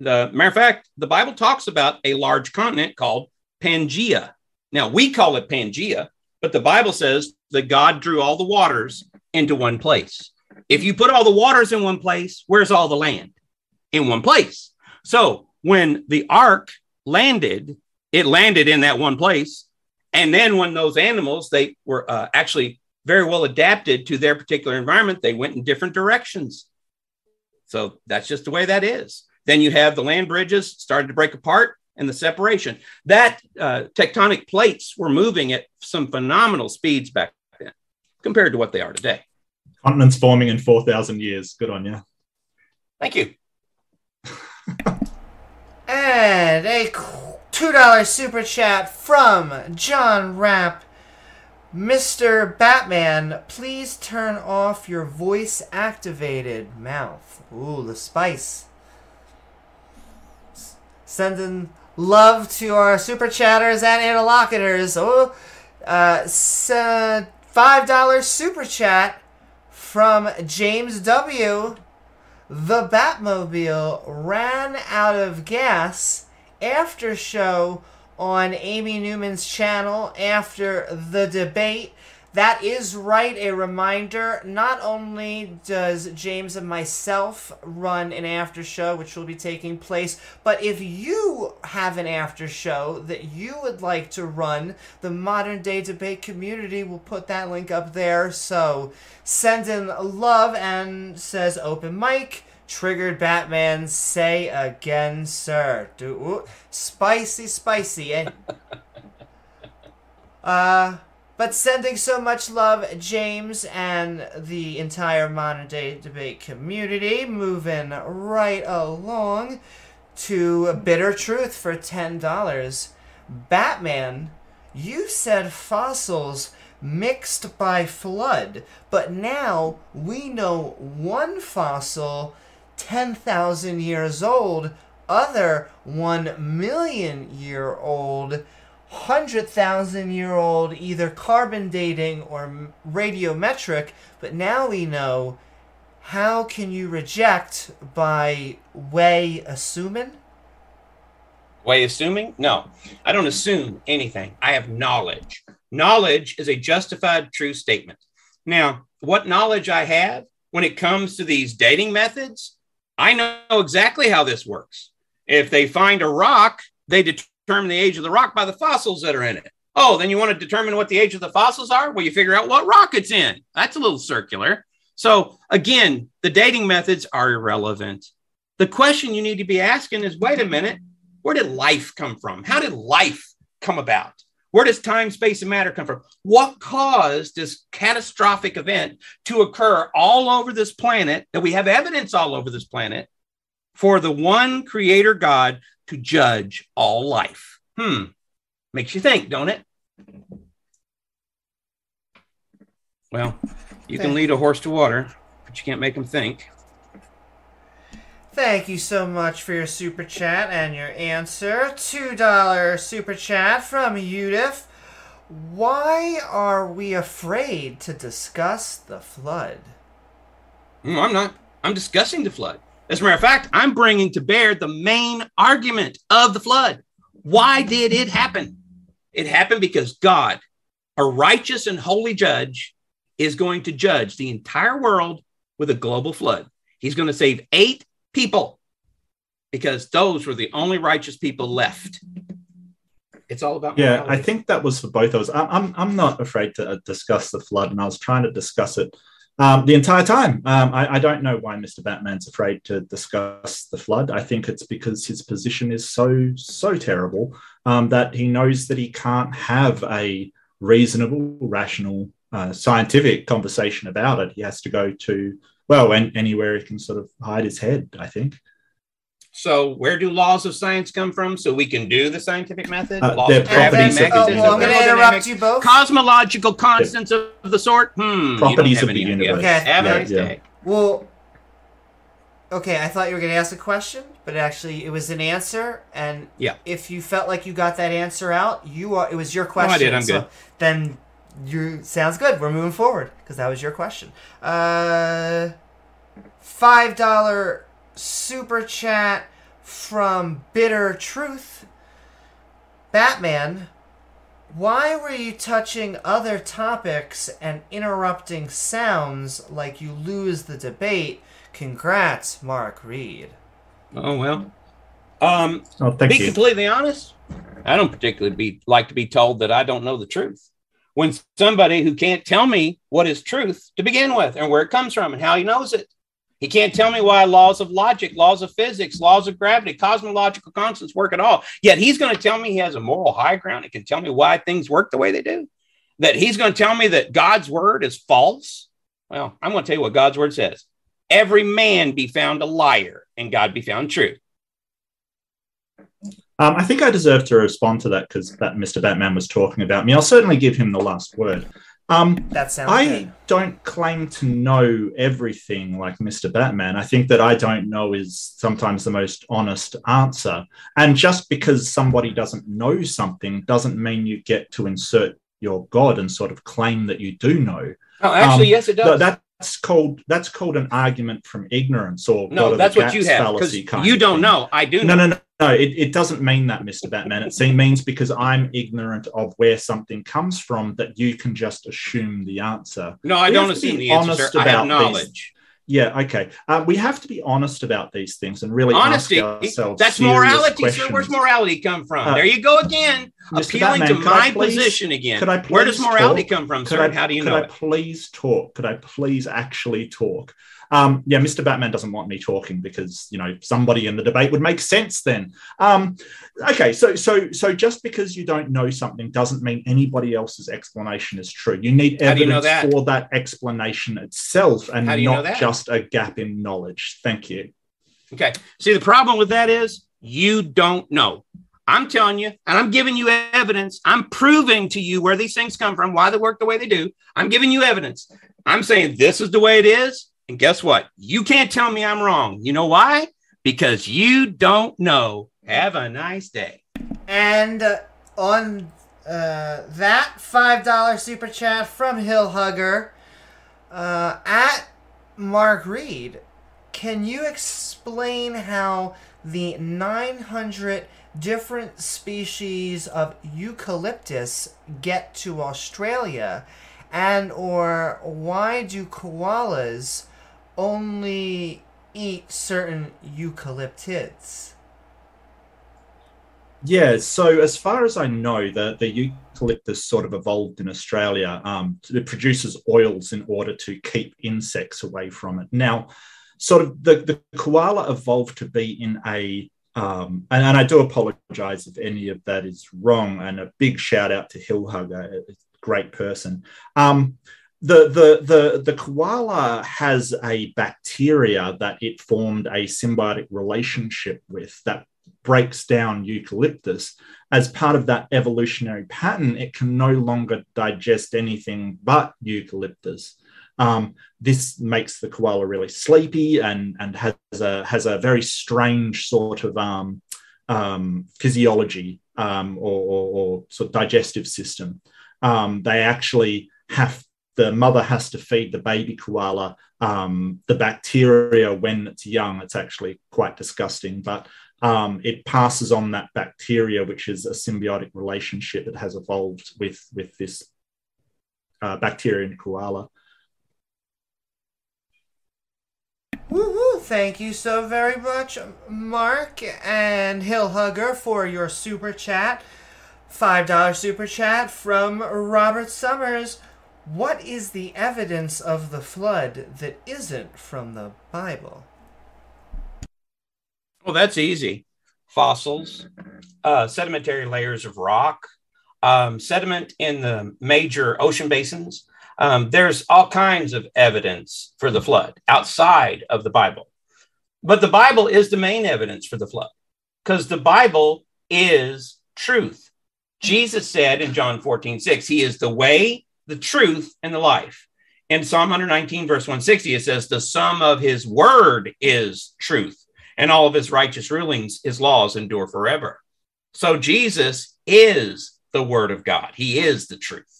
The, matter of fact, the Bible talks about a large continent called Pangaea. Now, we call it Pangaea, but the Bible says that God drew all the waters into one place. If you put all the waters in one place, where's all the land? In one place. So when the ark landed, it landed in that one place. And then when those animals, they were uh, actually very well adapted to their particular environment, they went in different directions. So that's just the way that is. Then you have the land bridges started to break apart and the separation. That uh, tectonic plates were moving at some phenomenal speeds back then compared to what they are today. Continents forming in four thousand years. Good on you. Thank you. And a two dollars super chat from John Rapp. Mister Batman, please turn off your voice activated mouth. Ooh, the spice. Sending love to our super chatters and interlocutors. Oh, uh, five dollars super chat from James W. The Batmobile ran out of gas after show on Amy Newman's channel after the debate. That is right, a reminder. Not only does James and myself run an after show, which will be taking place, but if you have an after show that you would like to run, the Modern Day Debate community will put that link up there. So send in love and says open mic. Triggered Batman, say again, sir. Do, ooh, spicy, spicy. And, uh... But sending so much love, James, and the entire Modern Day Debate community. Moving right along to Bitter Truth for ten dollars. Batman, you said fossils mixed by flood, but now we know one fossil ten thousand years old, other one million year old, one hundred thousand year old, either carbon dating or radiometric, but now we know. How can you reject by way assuming? Way assuming? No, I don't assume anything. I have knowledge. Knowledge is a justified true statement. Now, what knowledge I have when it comes to these dating methods, I know exactly how this works. If they find a rock, they determine determine the age of the rock by the fossils that are in it. Oh, then you want to determine what the age of the fossils are? Well, you figure out what rock it's in. That's a little circular. So again, the dating methods are irrelevant. The question you need to be asking is, wait a minute, where did life come from? How did life come about? Where does time, space, and matter come from? What caused this catastrophic event to occur all over this planet, that we have evidence all over this planet, for the one creator God to judge all life? Hmm. Makes you think, don't it? Well, you can lead a horse to water, but you can't make them think. Thank you so much for your super chat and your answer. two dollar super chat from Judith. Why are we afraid to discuss the flood? No, I'm not. I'm discussing the flood. As a matter of fact, I'm bringing to bear the main argument of the flood. Why did it happen? It happened because God, a righteous and holy judge, is going to judge the entire world with a global flood. He's going to save eight people, because those were the only righteous people left. It's all about morality. Yeah, I think that was for both of us. I'm, I'm, I'm not afraid to discuss the flood, and I was trying to discuss it um, the entire time. Um, I, I don't know why Mister Batman's afraid to discuss the flood. I think it's because his position is so, so terrible um, that he knows that he can't have a reasonable, rational, uh, scientific conversation about it. He has to go to... Well, and anywhere he can sort of hide his head, I think. So where do laws of science come from so we can do the scientific method? Uh, laws of properties of, oh, well, I'm going to interrupt you both. Cosmological constants yeah. of the sort? Hmm, properties of the universe. Okay. Have yeah, a nice yeah. day. Well, okay, I thought you were going to ask a question, but actually it was an answer. And yeah. if you felt like you got that answer out, you are. It was your question. No, I did. I'm so good. Then... You sounds good. We're moving forward because that was your question. Uh, five dollar super chat from Bitter Truth. Batman, why were you touching other topics and interrupting sounds like you lose the debate? Congrats, Mark Reed. Oh well. Um, oh, thank be you. Completely honest. I don't particularly be like to be told that I don't know the truth. When somebody who can't tell me what is truth to begin with and where it comes from and how he knows it. He can't tell me why laws of logic, laws of physics, laws of gravity, cosmological constants work at all. Yet he's going to tell me he has a moral high ground and can tell me why things work the way they do. That he's going to tell me that God's word is false. Well, I'm going to tell you what God's word says. Every man be found a liar and God be found true. Um, I think I deserve to respond to that because that Mister Batman was talking about me. I'll certainly give him the last word. Um, that sounds I good. Don't claim to know everything like Mister Batman. I think that I don't know is sometimes the most honest answer. And just because somebody doesn't know something doesn't mean you get to insert your God and sort of claim that you do know. Oh, actually, um, yes, it does. That, that's called that's called an argument from ignorance or no, God that's of the what you have because you don't know. I do know. No, no, no. No, it, it doesn't mean that, Mister Batman. It means because I'm ignorant of where something comes from that you can just assume the answer. No, I we don't assume the answer. Sir. I have knowledge. These. Yeah, okay. Uh, we have to be honest about these things and really honesty, ask ourselves that's morality, questions. Sir. Where's morality come from? Uh, there you go again, Mister appealing Batman, to my please, position again. Could I Where does morality talk? Come from, could sir? I, How do you could know Could I it? Please talk? Could I please actually talk? Um, yeah, Mister Batman doesn't want me talking because, you know, somebody in the debate would make sense then. Um, okay, so so so just because you don't know something doesn't mean anybody else's explanation is true. You need evidence you know that? for that explanation itself and not know that? just a gap in knowledge. Thank you. Okay, see, the problem with that is you don't know. I'm telling you, and I'm giving you evidence. I'm proving to you where these things come from, why they work the way they do. I'm giving you evidence. I'm saying this is the way it is. And guess what? You can't tell me I'm wrong. You know why? Because you don't know. Have a nice day. And uh, on uh, that five dollar super chat from Hill Hugger, uh, at Mark Reed, can you explain how the nine hundred different species of eucalyptus get to Australia? And or why do koalas... only eat certain eucalyptids? Yeah, so as far as I know, the, the eucalyptus sort of evolved in Australia. Um, it produces oils in order to keep insects away from it. Now, sort of the, the koala evolved to be in a, um, and, and I do apologise if any of that is wrong, and a big shout out to Hillhugger, a great person. Um, the, the, the, the koala has a bacteria that it formed a symbiotic relationship with that breaks down eucalyptus. As part of that evolutionary pattern, it can no longer digest anything but eucalyptus. Um, this makes the koala really sleepy and, and has a has a very strange sort of um, um, physiology um, or, or, or sort of digestive system. Um, they actually have, the mother has to feed the baby koala um, the bacteria when it's young. It's actually quite disgusting, but Um, it passes on that bacteria, which is a symbiotic relationship that has evolved with, with this uh, bacteria in koala. Woohoo! Thank you so very much, Mark and Hillhugger, for your super chat. five dollar super chat from Robert Summers. What is the evidence of the flood that isn't from the Bible? Well, that's easy. Fossils, uh, sedimentary layers of rock, um, sediment in the major ocean basins. Um, there's all kinds of evidence for the flood outside of the Bible. But the Bible is the main evidence for the flood because the Bible is truth. Jesus said in John fourteen six, he is the way, the truth, and the life. In Psalm one nineteen, verse one sixty, it says the sum of his word is truth. And all of his righteous rulings, his laws endure forever. So Jesus is the word of God. He is the truth.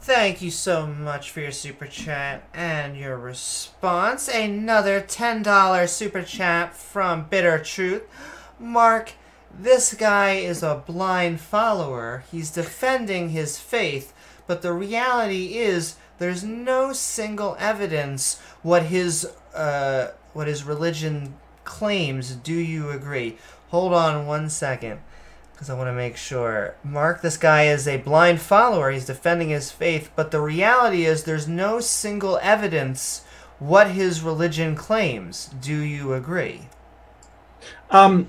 Thank you so much for your super chat and your response. Another ten dollar super chat from Bitter Truth. Mark, this guy is a blind follower. He's defending his faith, but the reality is there's no single evidence what his uh, what his religion claims. Do you agree? Hold on one second, because I want to make sure. Mark, this guy is a blind follower. He's defending his faith, but the reality is there's no single evidence what his religion claims. Do you agree? Um,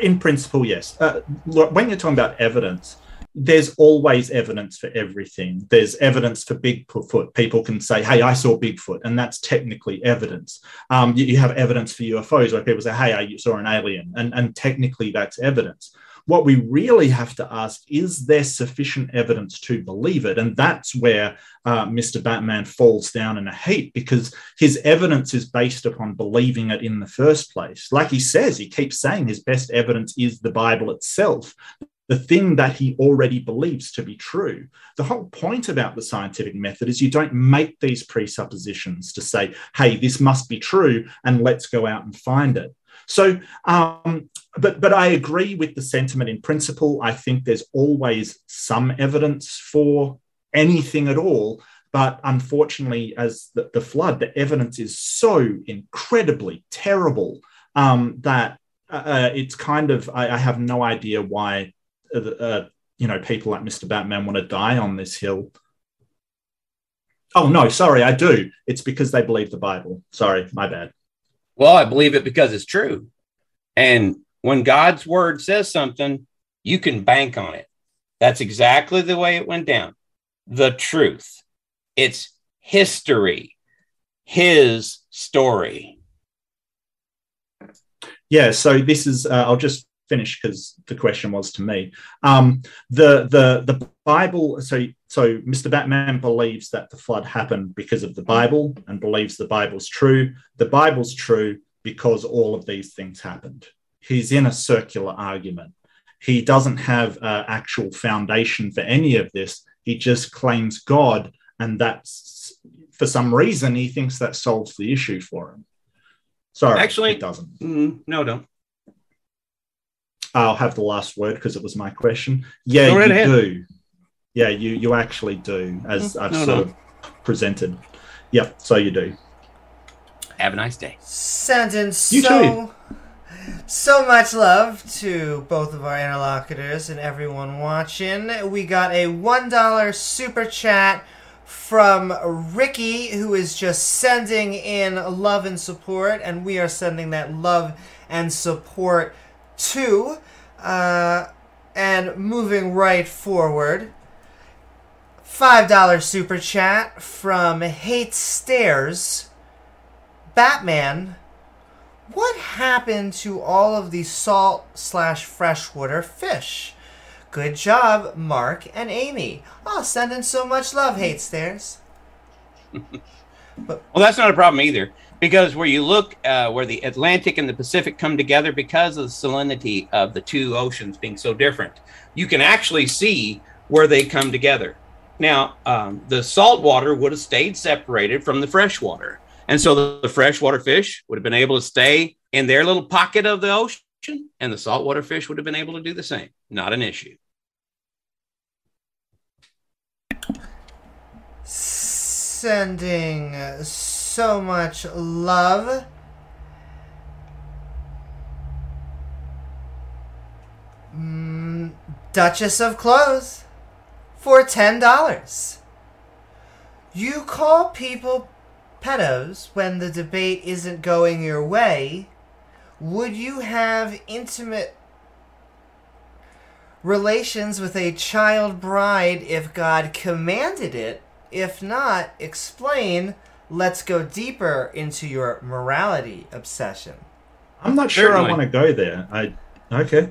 in principle, yes. Uh, when you're talking about evidence, there's always evidence for everything. There's evidence for Bigfoot. People can say, hey, I saw Bigfoot, and that's technically evidence. Um, you, you have evidence for U F Os, where people say, hey, I saw an alien, and, and technically that's evidence. What we really have to ask, is there sufficient evidence to believe it? And that's where uh, Mister Batman falls down in a heap, because his evidence is based upon believing it in the first place. Like he says, he keeps saying his best evidence is the Bible itself, the thing that he already believes to be true. The whole point about the scientific method is you don't make these presuppositions to say, hey, this must be true, and let's go out and find it. So, um, but, but I agree with the sentiment in principle. I think there's always some evidence for anything at all. But unfortunately, as the, the flood, the evidence is so incredibly terrible um, that uh, it's kind of, I, I have no idea why Uh, you know, people like Mister Batman want to die on this hill. Oh, no, sorry, I do. It's because they believe the Bible. Sorry, my bad. Well, I believe it because it's true. And when God's word says something, you can bank on it. That's exactly the way it went down. The truth. It's history. His story. Yeah, so this is, uh, I'll just finish because the question was to me. Um, the the the Bible. So so Mister Batman believes that the flood happened because of the Bible and believes the Bible's true. The Bible's true because all of these things happened. He's in a circular argument. He doesn't have uh, actual foundation for any of this. He just claims God, and that's, for some reason, he thinks that solves the issue for him. Sorry, actually, it doesn't. Mm, no, don't. I'll have the last word because it was my question. Yeah, right you ahead. do. Yeah, you you actually do, as I've no, sort no. of presented. Yep, so you do. Have a nice day. Sentence. You so, too. So much love to both of our interlocutors and everyone watching. We got a one dollar super chat from Ricky, who is just sending in love and support, and we are sending that love and support to, uh, and moving right forward. five dollar super chat from Hate Stairs. Batman, what happened to all of the salt slash freshwater fish? Good job, Mark and Amy. Oh, send in so much love, Hate Stairs. But, well, that's not a problem either, because where you look, uh, where the Atlantic and the Pacific come together because of the salinity of the two oceans being so different, you can actually see where they come together. Now, um, the salt water would have stayed separated from the fresh water. And so the, the freshwater fish would have been able to stay in their little pocket of the ocean, and the saltwater fish would have been able to do the same. Not an issue. Sending so much love. Mm, Duchess of Clothes for ten dollars. You call people pedos when the debate isn't going your way. Would you have intimate relations with a child bride if God commanded it? If not, explain. Let's go deeper into your morality obsession. I'm not sure Certainly. I want to go there. I Okay.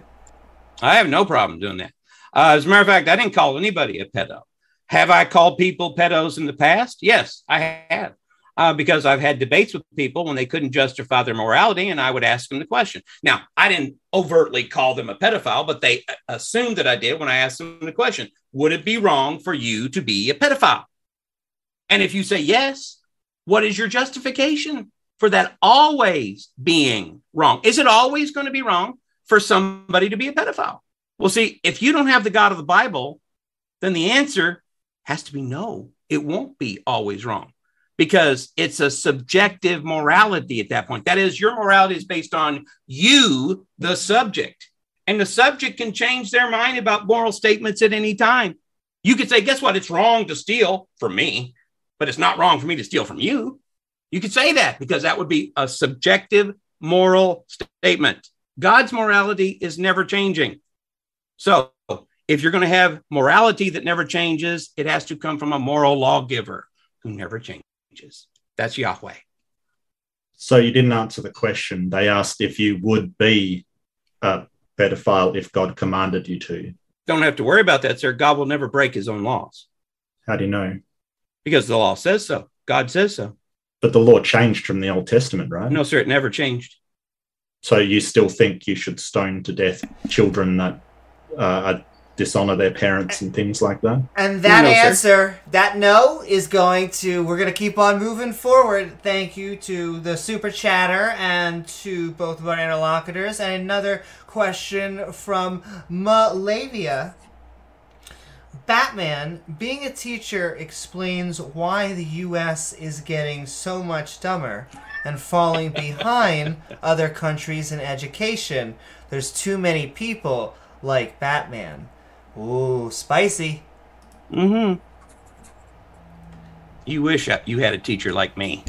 I have no problem doing that. Uh, as a matter of fact, I didn't call anybody a pedo. Have I called people pedos in the past? Yes, I have. Uh, because I've had debates with people when they couldn't justify their morality, and I would ask them the question. Now, I didn't overtly call them a pedophile, but they assumed that I did when I asked them the question, would it be wrong for you to be a pedophile? And if you say yes, what is your justification for that always being wrong? Is it always going to be wrong for somebody to be a pedophile? Well, see, if you don't have the God of the Bible, then the answer has to be no. It won't be always wrong, because it's a subjective morality at that point. That is, your morality is based on you, the subject. And the subject can change their mind about moral statements at any time. You could say, guess what? It's wrong to steal from me, but it's not wrong for me to steal from you. You could say that, because that would be a subjective moral statement. God's morality is never changing. So if you're going to have morality that never changes, it has to come from a moral lawgiver who never changes. That's Yahweh. So you didn't answer the question. They asked if you would be a pedophile if God commanded you to. Don't have to worry about that, sir. God will never break his own laws. How do you know? Because the law says so. God says so. But the law changed from the Old Testament, right? No, sir, it never changed. So you still think you should stone to death children that uh, are dishonor their parents and things like that? And that no, answer, sir. that no, is going to, we're going to keep on moving forward. Thank you to the super chatter and to both of our interlocutors. And another question from Malavia. Batman, being a teacher explains why the U S is getting so much dumber and falling behind other countries in education. There's too many people like Batman. Ooh, spicy. Mm-hmm. You wish you had a teacher like me.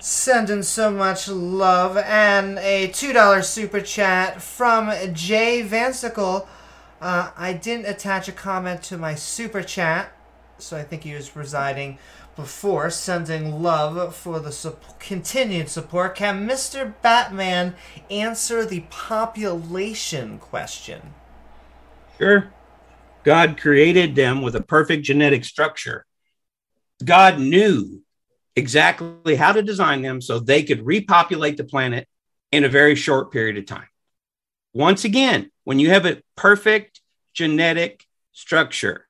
Sending so much love. And a two dollar super chat from Jay Vansicle. Uh, I didn't attach a comment to my super chat, so I think he was residing before. Sending love for the su- continued support. Can Mister Batman answer the population question? Sure. God created them with a perfect genetic structure. God knew exactly how to design them so they could repopulate the planet in a very short period of time. Once again, when you have a perfect genetic structure,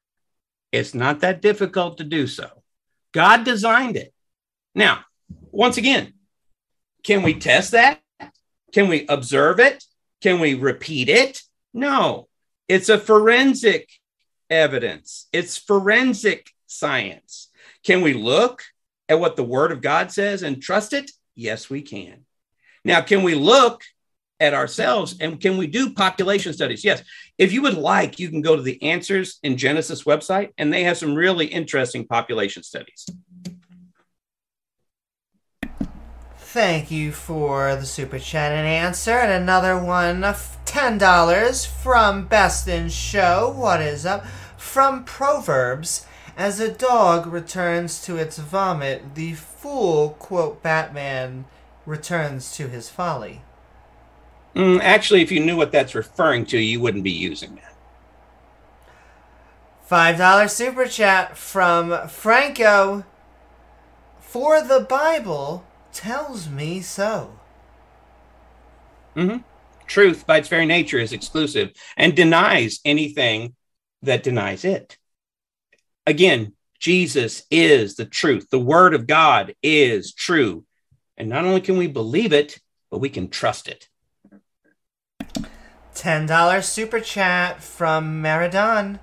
it's not that difficult to do so. God designed it. Now, once again, can we test that? Can we observe it? Can we repeat it? No. It's a forensic evidence. It's forensic science. Can we look at what the Word of God says and trust it? Yes, we can. Now, can we look at ourselves and can we do population studies? Yes. If you would like, you can go to the Answers in Genesis website, and they have some really interesting population studies. Thank you for the super chat and answer. And another one of ten dollars from Best in Show. What is up? From Proverbs. As a dog returns to its vomit, the fool, quote, Batman, returns to his folly. Mm, actually, if you knew what that's referring to, you wouldn't be using that. five dollar super chat from Franco. For the Bible tells me so. Mm-hmm. Truth, by its very nature, is exclusive and denies anything that denies it. Again, Jesus is the truth. The Word of God is true. And not only can we believe it, but we can trust it. ten dollar super chat from Maradon.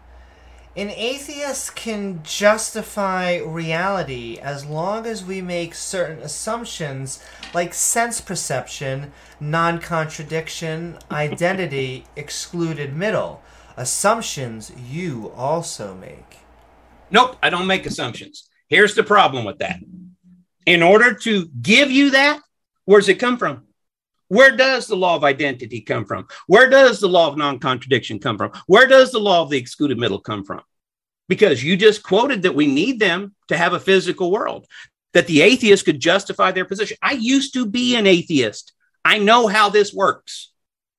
An atheist can justify reality as long as we make certain assumptions like sense perception, non-contradiction, identity, excluded middle. Assumptions you also make. Nope, I don't make assumptions. Here's the problem with that. In order to give you that, where does it come from? Where does the law of identity come from? Where does the law of non-contradiction come from? Where does the law of the excluded middle come from? Because you just quoted that we need them to have a physical world, that the atheist could justify their position. I used to be an atheist. I know how this works.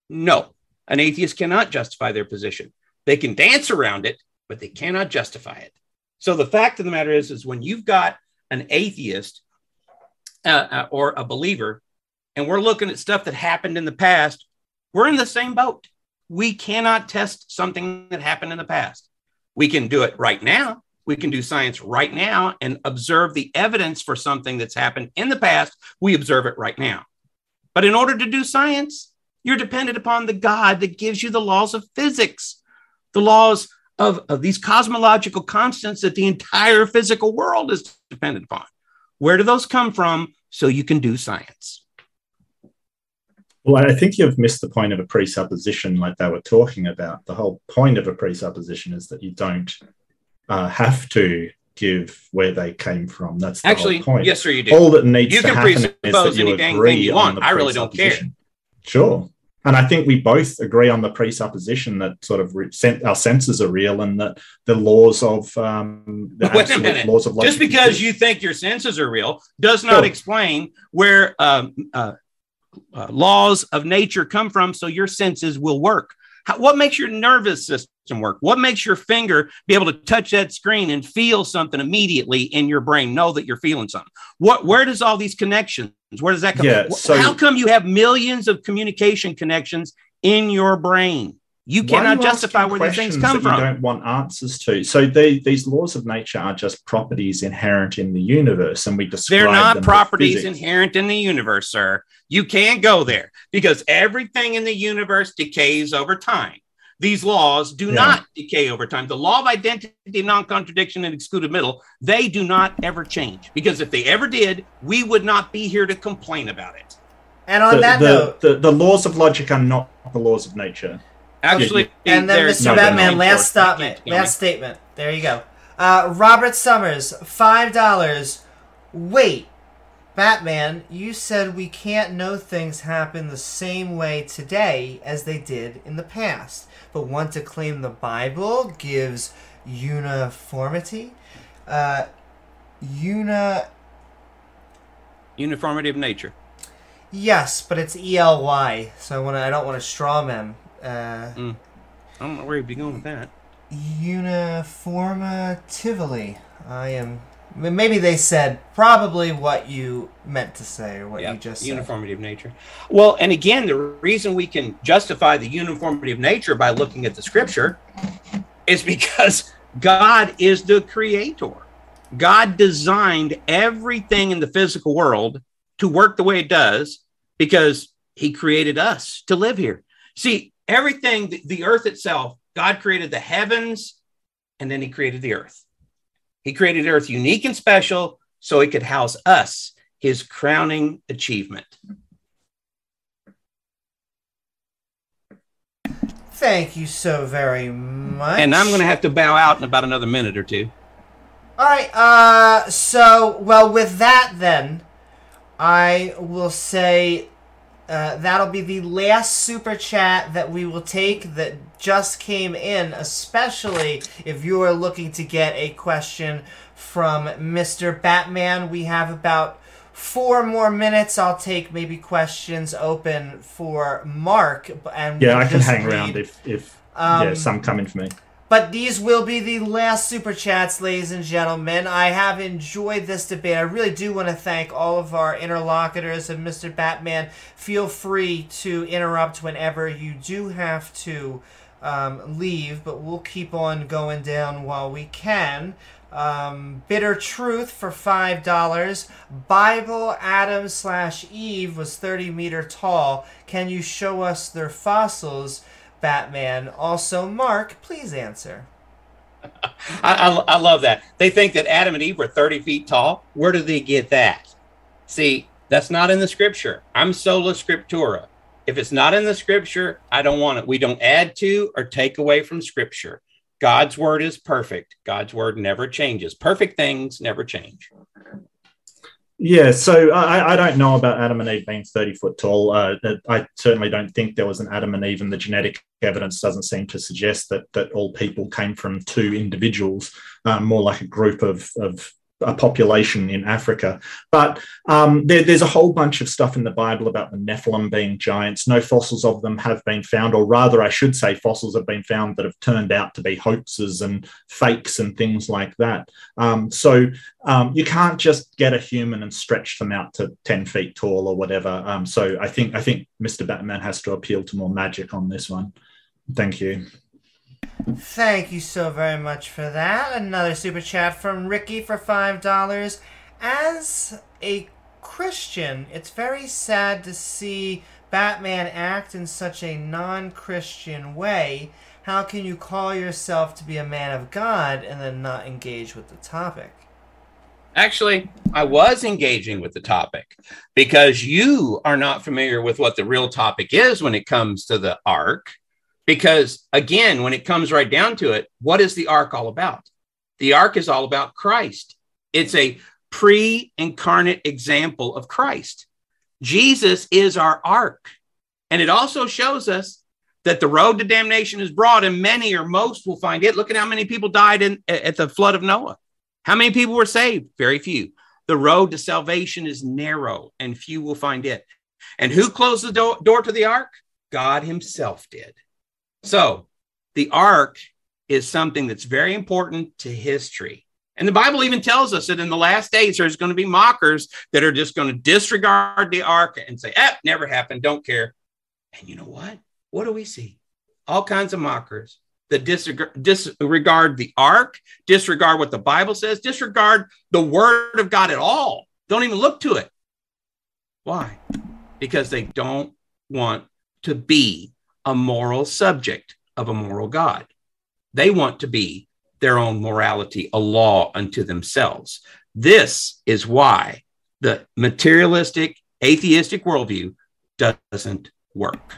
No, an atheist cannot justify their position. They can dance around it, but they cannot justify it. So the fact of the matter is, is when you've got an atheist uh, uh, or a believer, and we're looking at stuff that happened in the past, we're in the same boat. We cannot test something that happened in the past. We can do it right now. We can do science right now and observe the evidence for something that's happened in the past. We observe it right now. But in order to do science, you're dependent upon the God that gives you the laws of physics, the laws of, of these cosmological constants that the entire physical world is dependent upon. Where do those come from so you can do science? Well, I think you've missed the point of a presupposition like they were talking about. The whole point of a presupposition is that you don't uh, have to give where they came from. That's the Actually, whole point. Yes, sir, you do. All that needs you to happen is that you agree you on the I really don't care. Sure. And I think we both agree on the presupposition that sort of re- sen- our senses are real and that the laws of um, the Wait absolute a minute. laws of logic. Just because you think your senses are real does not sure. explain where... Um, uh, Uh, laws of nature come from, so your senses will work. How, what makes your nervous system work? What makes your finger be able to touch that screen and feel something immediately in your brain? Know that you're feeling something. What? Where does all these connections? Where does that come? Yeah, so how come you have millions of communication connections in your brain? You cannot you justify where these things come that from. You don't want answers to. So they, these laws of nature are just properties inherent in the universe, and we describe them. They're not them properties inherent in the universe, sir. You can't go there because everything in the universe decays over time. These laws do yeah. not decay over time. The law of identity, non-contradiction, and excluded middle, they do not ever change because if they ever did, we would not be here to complain about it. And on the, that the, note, the, the laws of logic are not the laws of nature. Actually, and then Mister Batman, last statement. Last statement. There you go. Uh, Robert Summers, five dollars. Wait, Batman, you said we can't know things happen the same way today as they did in the past, but want to claim the Bible gives uniformity? Uh, una... Uniformity of nature. Yes, but it's E L Y, so I, wanna, I don't want to straw man. Uh, mm. I don't know where you'd be going with that. Uniformatively. I am... Maybe they said probably what you meant to say or what yeah, you just said. Uniformity of nature. Well, and again, the reason we can justify the uniformity of nature by looking at the scripture is because God is the creator. God designed everything in the physical world to work the way it does because he created us to live here. See, everything, the, the earth itself, God created the heavens, and then he created the earth. He created earth unique and special so it could house us, his crowning achievement. Thank you so very much. And I'm going to have to bow out in about another minute or two. All right. Uh, so, well, with that then, I will say uh, that'll be the last super chat that we will take that just came in, especially if you are looking to get a question from Mister Batman. We have about four more minutes. I'll take maybe questions open for Mark. And yeah, I can hang read. around if, if um, yeah, some come in for me. But these will be the last Super Chats, ladies and gentlemen. I have enjoyed this debate. I really do want to thank all of our interlocutors and Mister Batman. Feel free to interrupt whenever you do have to um, leave, but we'll keep on going down while we can. Um, Bitter Truth for five dollars. Bible Adam slash Eve was thirty meter tall. Can you show us their fossils? Batman. Also, Mark, please answer. I, I, I love that. They think that Adam and Eve were thirty feet tall. Where do they get that? See, that's not in the scripture. I'm sola scriptura. If it's not in the scripture, I don't want it. We don't add to or take away from scripture. God's word is perfect. God's word never changes. Perfect things never change. Yeah, so I, I don't know about Adam and Eve being thirty foot tall. Uh, I certainly don't think there was an Adam and Eve, and the genetic evidence doesn't seem to suggest that that all people came from two individuals, um, more like a group of, of a population in Africa. But um, there, there's a whole bunch of stuff in the Bible about the Nephilim being giants. No fossils of them have been found, or rather I should say fossils have been found that have turned out to be hoaxes and fakes and things like that. Um, so... Um, you can't just get a human and stretch them out to ten feet tall or whatever. Um, so I think I think Mister Batman has to appeal to more magic on this one. Thank you. Thank you so very much for that. Another super chat from Ricky for five dollars. As a Christian, it's very sad to see Batman act in such a non-Christian way. How can you call yourself to be a man of God and then not engage with the topic? Actually, I was engaging with the topic because you are not familiar with what the real topic is when it comes to the ark. Because again, when it comes right down to it, what is the ark all about? The ark is all about Christ. It's a pre-incarnate example of Christ. Jesus is our ark. And it also shows us that the road to damnation is broad and many or most will find it. Look at how many people died in, at the flood of Noah. How many people were saved? Very few. The road to salvation is narrow and few will find it. And who closed the do- door to the ark? God himself did. So the ark is something that's very important to history. And the Bible even tells us that in the last days, there's going to be mockers that are just going to disregard the ark and say, eh, never happened, don't care. And you know what? What do we see? All kinds of mockers. The disregard, disregard the ark, disregard what the Bible says, disregard the word of God at all. Don't even look to it. Why? Because they don't want to be a moral subject of a moral God. They want to be their own morality, a law unto themselves. This is why the materialistic, atheistic worldview doesn't work.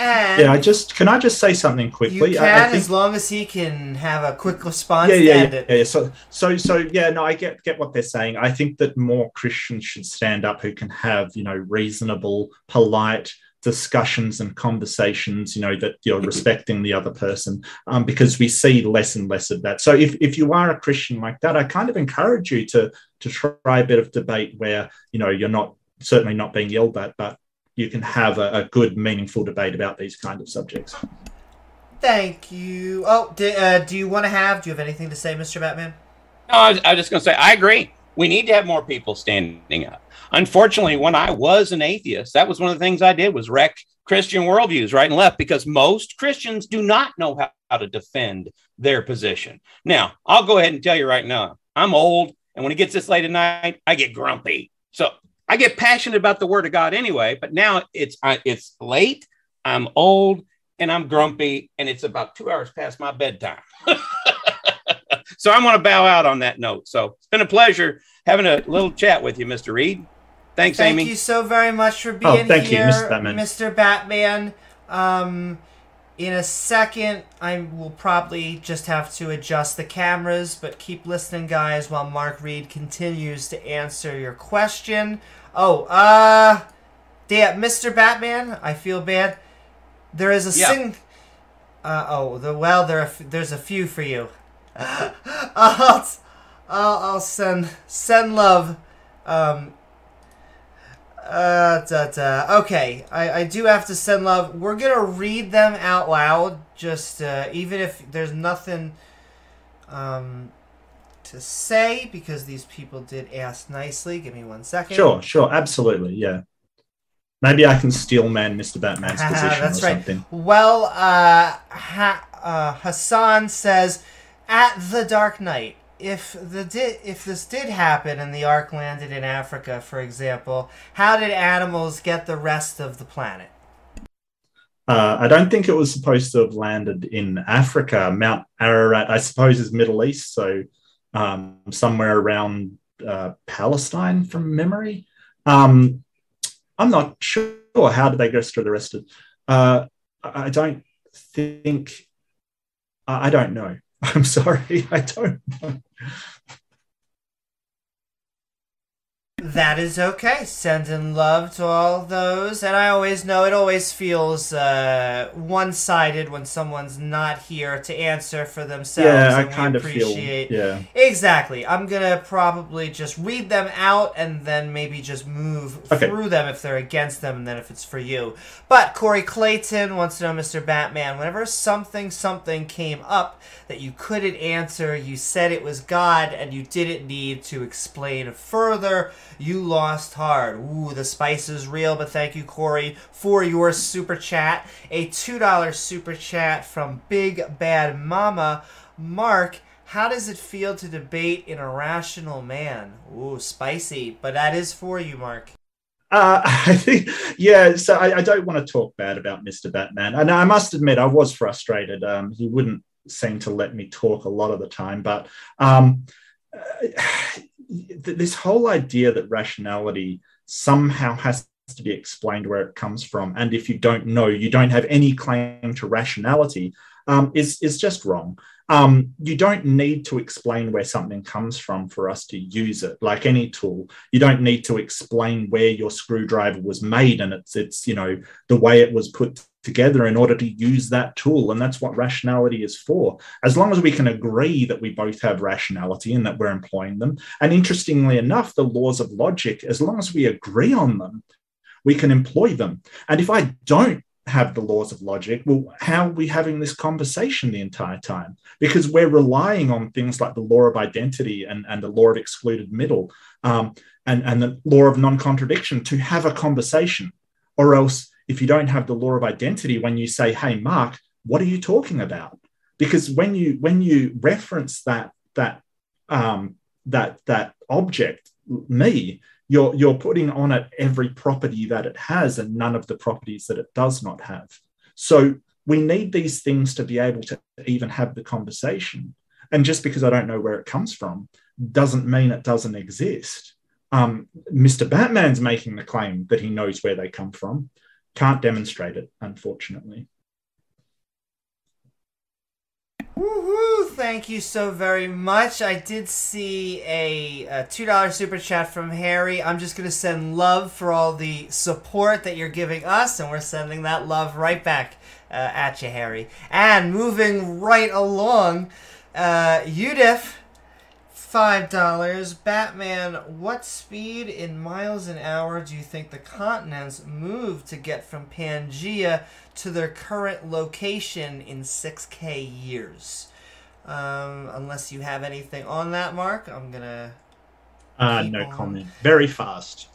And yeah, I just can I just say something quickly? You can, I, I think, as long as he can have a quick response. Yeah, yeah, to yeah, yeah, yeah. So, so, so, yeah. No, I get get what they're saying. I think that more Christians should stand up who can have, you know, reasonable, polite discussions and conversations, you know, that you're respecting the other person, um, because we see less and less of that. So if, if you are a Christian like that, I kind of encourage you to to try a bit of debate where, you know, you're not certainly not being yelled at, but you can have a, a good, meaningful debate about these kind of subjects. Thank you. Oh, do, uh, do you want to have, do you have anything to say, Mister Batman? No, I was, I was just going to say, I agree. We need to have more people standing up. Unfortunately, when I was an atheist, that was one of the things I did was wreck Christian worldviews right and left because most Christians do not know how, how to defend their position. Now, I'll go ahead and tell you right now, I'm old, and when it gets this late at night, I get grumpy. So I get passionate about the word of God anyway, but now it's I, it's late, I'm old, and I'm grumpy, and it's about two hours past my bedtime. So I'm going to bow out on that note. So it's been a pleasure having a little chat with you, Mister Reed. Thanks, thank Amy. Thank you so very much for being oh, thank here, you, Mister Batman. Mister Batman. Um, In a second, I will probably just have to adjust the cameras, but keep listening, guys, while Mark Reed continues to answer your question. Oh, uh, yeah, Mister Batman, I feel bad. There is a yeah. sing... Uh, oh, the, well, there are, there's a few for you. I'll, I'll, I'll send send love. Um... Uh, da, da. Okay, I, I do have to send love. We're gonna read them out loud, just uh, even if there's nothing um, to say, because these people did ask nicely. Give me one second. Sure, sure, absolutely, yeah. Maybe I can steel man Mister Batman's uh, position that's or right. something. Well, uh, ha uh, Hassan says, at the Dark Knight, If the di if this did happen and the Ark landed in Africa, for example, how did animals get the rest of the planet? Uh, I don't think it was supposed to have landed in Africa. Mount Ararat, I suppose, is Middle East, so um, somewhere around uh, Palestine from memory. Um, I'm not sure. How did they go through the rest of it? Uh, I don't think... I don't know. I'm sorry, I don't know. That is okay. Sending love to all those. And I always know it always feels uh, one-sided when someone's not here to answer for themselves. Yeah, I kind of feel... Yeah. Exactly. I'm going to probably just read them out and then maybe just move okay. through them if they're against them and then if it's for you. But Corey Clayton wants to know, Mister Batman, whenever something something came up that you couldn't answer, you said it was God and you didn't need to explain further. You lost hard. Ooh, the spice is real, but thank you, Corey, for your super chat. A two dollar super chat from Big Bad Mama. Mark, how does it feel to debate an irrational man? Ooh, spicy, but that is for you, Mark. Uh, I think, yeah, so I, I don't want to talk bad about Mister Batman. And I must admit, I was frustrated. Um, he wouldn't seem to let me talk a lot of the time, but... Um, uh, this whole idea that rationality somehow has to be explained where it comes from, and if you don't know, you don't have any claim to rationality, um, is, is just wrong. Um, you don't need to explain where something comes from for us to use it, like any tool. You don't need to explain where your screwdriver was made and it's, it's you know, the way it was put together in order to use that tool. And that's what rationality is for. As long as we can agree that we both have rationality and that we're employing them. And interestingly enough, the laws of logic, as long as we agree on them, we can employ them. And if I don't have the laws of logic, well, how are we having this conversation the entire time? Because we're relying on things like the law of identity and, and the law of excluded middle um, and, and the law of non-contradiction to have a conversation. Or else, if you don't have the law of identity, when you say, hey, Mark, what are you talking about? Because when you when you reference that that um, that that object, me, You're, you're putting on it every property that it has and none of the properties that it does not have. So we need these things to be able to even have the conversation. And just because I don't know where it comes from doesn't mean it doesn't exist. Um, Mister Batman's making the claim that he knows where they come from. Can't demonstrate it, unfortunately. Woohoo! Thank you so very much. I did see a, a two dollar super chat from Harry. I'm just going to send love for all the support that you're giving us, and we're sending that love right back uh, at you, Harry. And moving right along, uh, Udif, five dollars. Batman, what speed in miles an hour do you think the continents move to get from Pangaea to their current location in six K years? Um, unless you have anything on that, Mark, I'm going to... Uh, no on. comment. Very fast.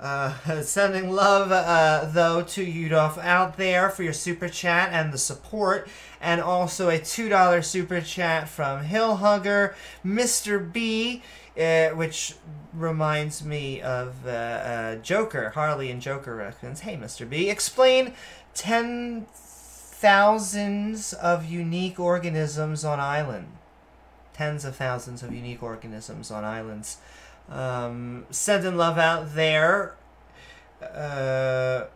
Uh, sending love, uh, though, to Udolph out there for your super chat and the support. And also a two dollar super chat from Hillhugger, Mister B, uh, which reminds me of uh, uh, Joker, Harley and Joker reckons. Hey, Mister B, explain ten thousands of unique organisms on island. Tens of thousands of unique organisms on islands. Um, sending love out there. Uh,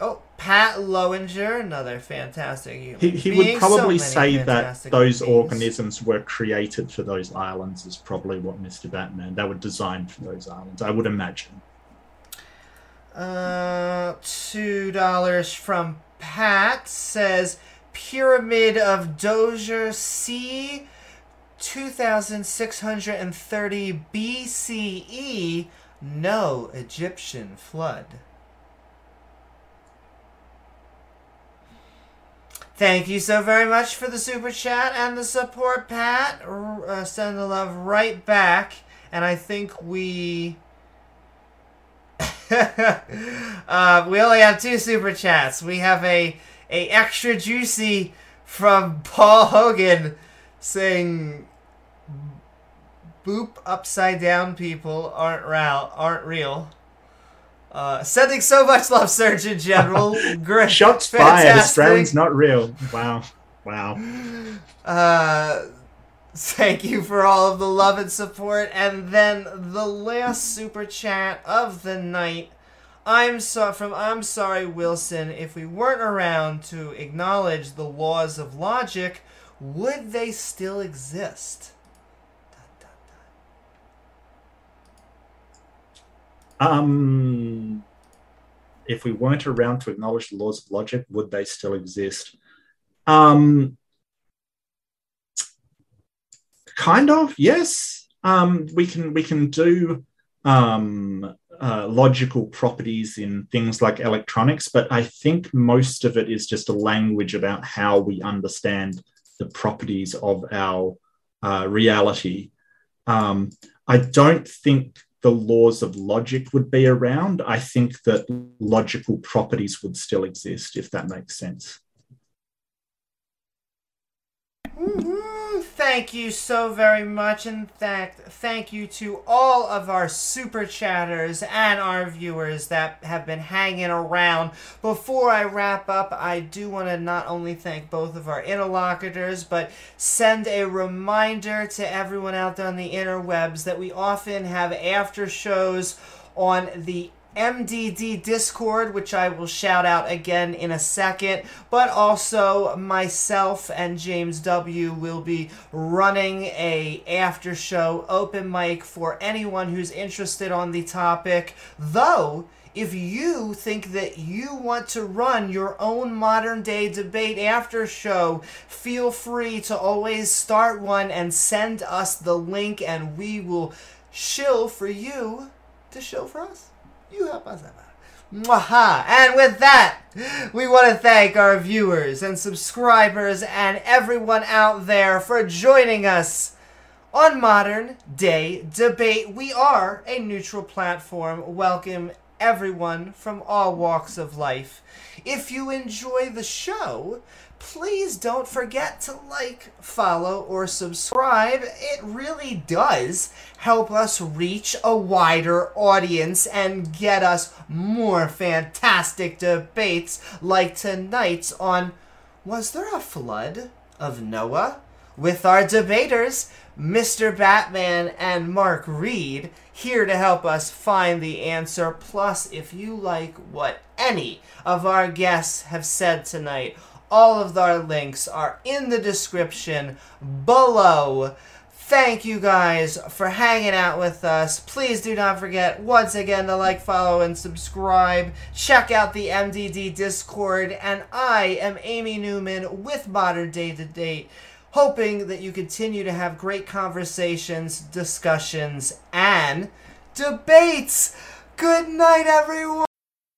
oh, Pat Lowinger, another fantastic human. He, he would probably so say that those beings. organisms were created for those islands is probably what Mister Batman, they were designed for those islands, I would imagine. Uh, two dollars from Pat says, Pyramid of Dozier C, two thousand six hundred thirty B C E, no Egyptian flood. Thank you so very much for the super chat and the support, Pat. Uh, send the love right back. And I think we... uh, we only have two super chats. We have a, a extra juicy from Paul Hogan saying, boop upside down people aren't, ra- aren't real. Uh, sending so much love, Surgeon General. Great. Shots fired. Australian's not real. Wow. Wow. Uh, thank you for all of the love and support. And then the last super chat of the night. I'm so- from I'm sorry, Wilson. If we weren't around to acknowledge the laws of logic, would they still exist? Um, if we weren't around to acknowledge the laws of logic, would they still exist? Um, kind of, yes. Um, we can we can do um, uh, logical properties in things like electronics, but I think most of it is just a language about how we understand the properties of our uh, reality. Um, I don't think the laws of logic would be around. I think that logical properties would still exist, if that makes sense. Mm-hmm. Thank you so very much. In fact, thank you to all of our super chatters and our viewers that have been hanging around. Before I wrap up, I do want to not only thank both of our interlocutors, but send a reminder to everyone out there on the interwebs that we often have after shows on the M D D Discord, which I will shout out again in a second, but also myself and James W. will be running a after show open mic for anyone who's interested on the topic. Though, if you think that you want to run your own modern day debate after show, feel free to always start one and send us the link, and we will shill for you to shill for us. You help us out. Mwaha. And with that, we want to thank our viewers and subscribers and everyone out there for joining us on Modern Day Debate. We are a neutral platform. Welcome everyone from all walks of life. If you enjoy the show, please don't forget to like, follow, or subscribe. It really does help us reach a wider audience and get us more fantastic debates like tonight's on Was There a Flood of Noah? With our debaters, Mister Batman and Mark Reed, here to help us find the answer. Plus, if you like what any of our guests have said tonight, all of our links are in the description below. Thank you guys for hanging out with us. Please do not forget, once again, to like, follow, and subscribe. Check out the M D D Discord. And I am Amy Newman with Modern Day Debate, hoping that you continue to have great conversations, discussions, and debates. Good night, everyone.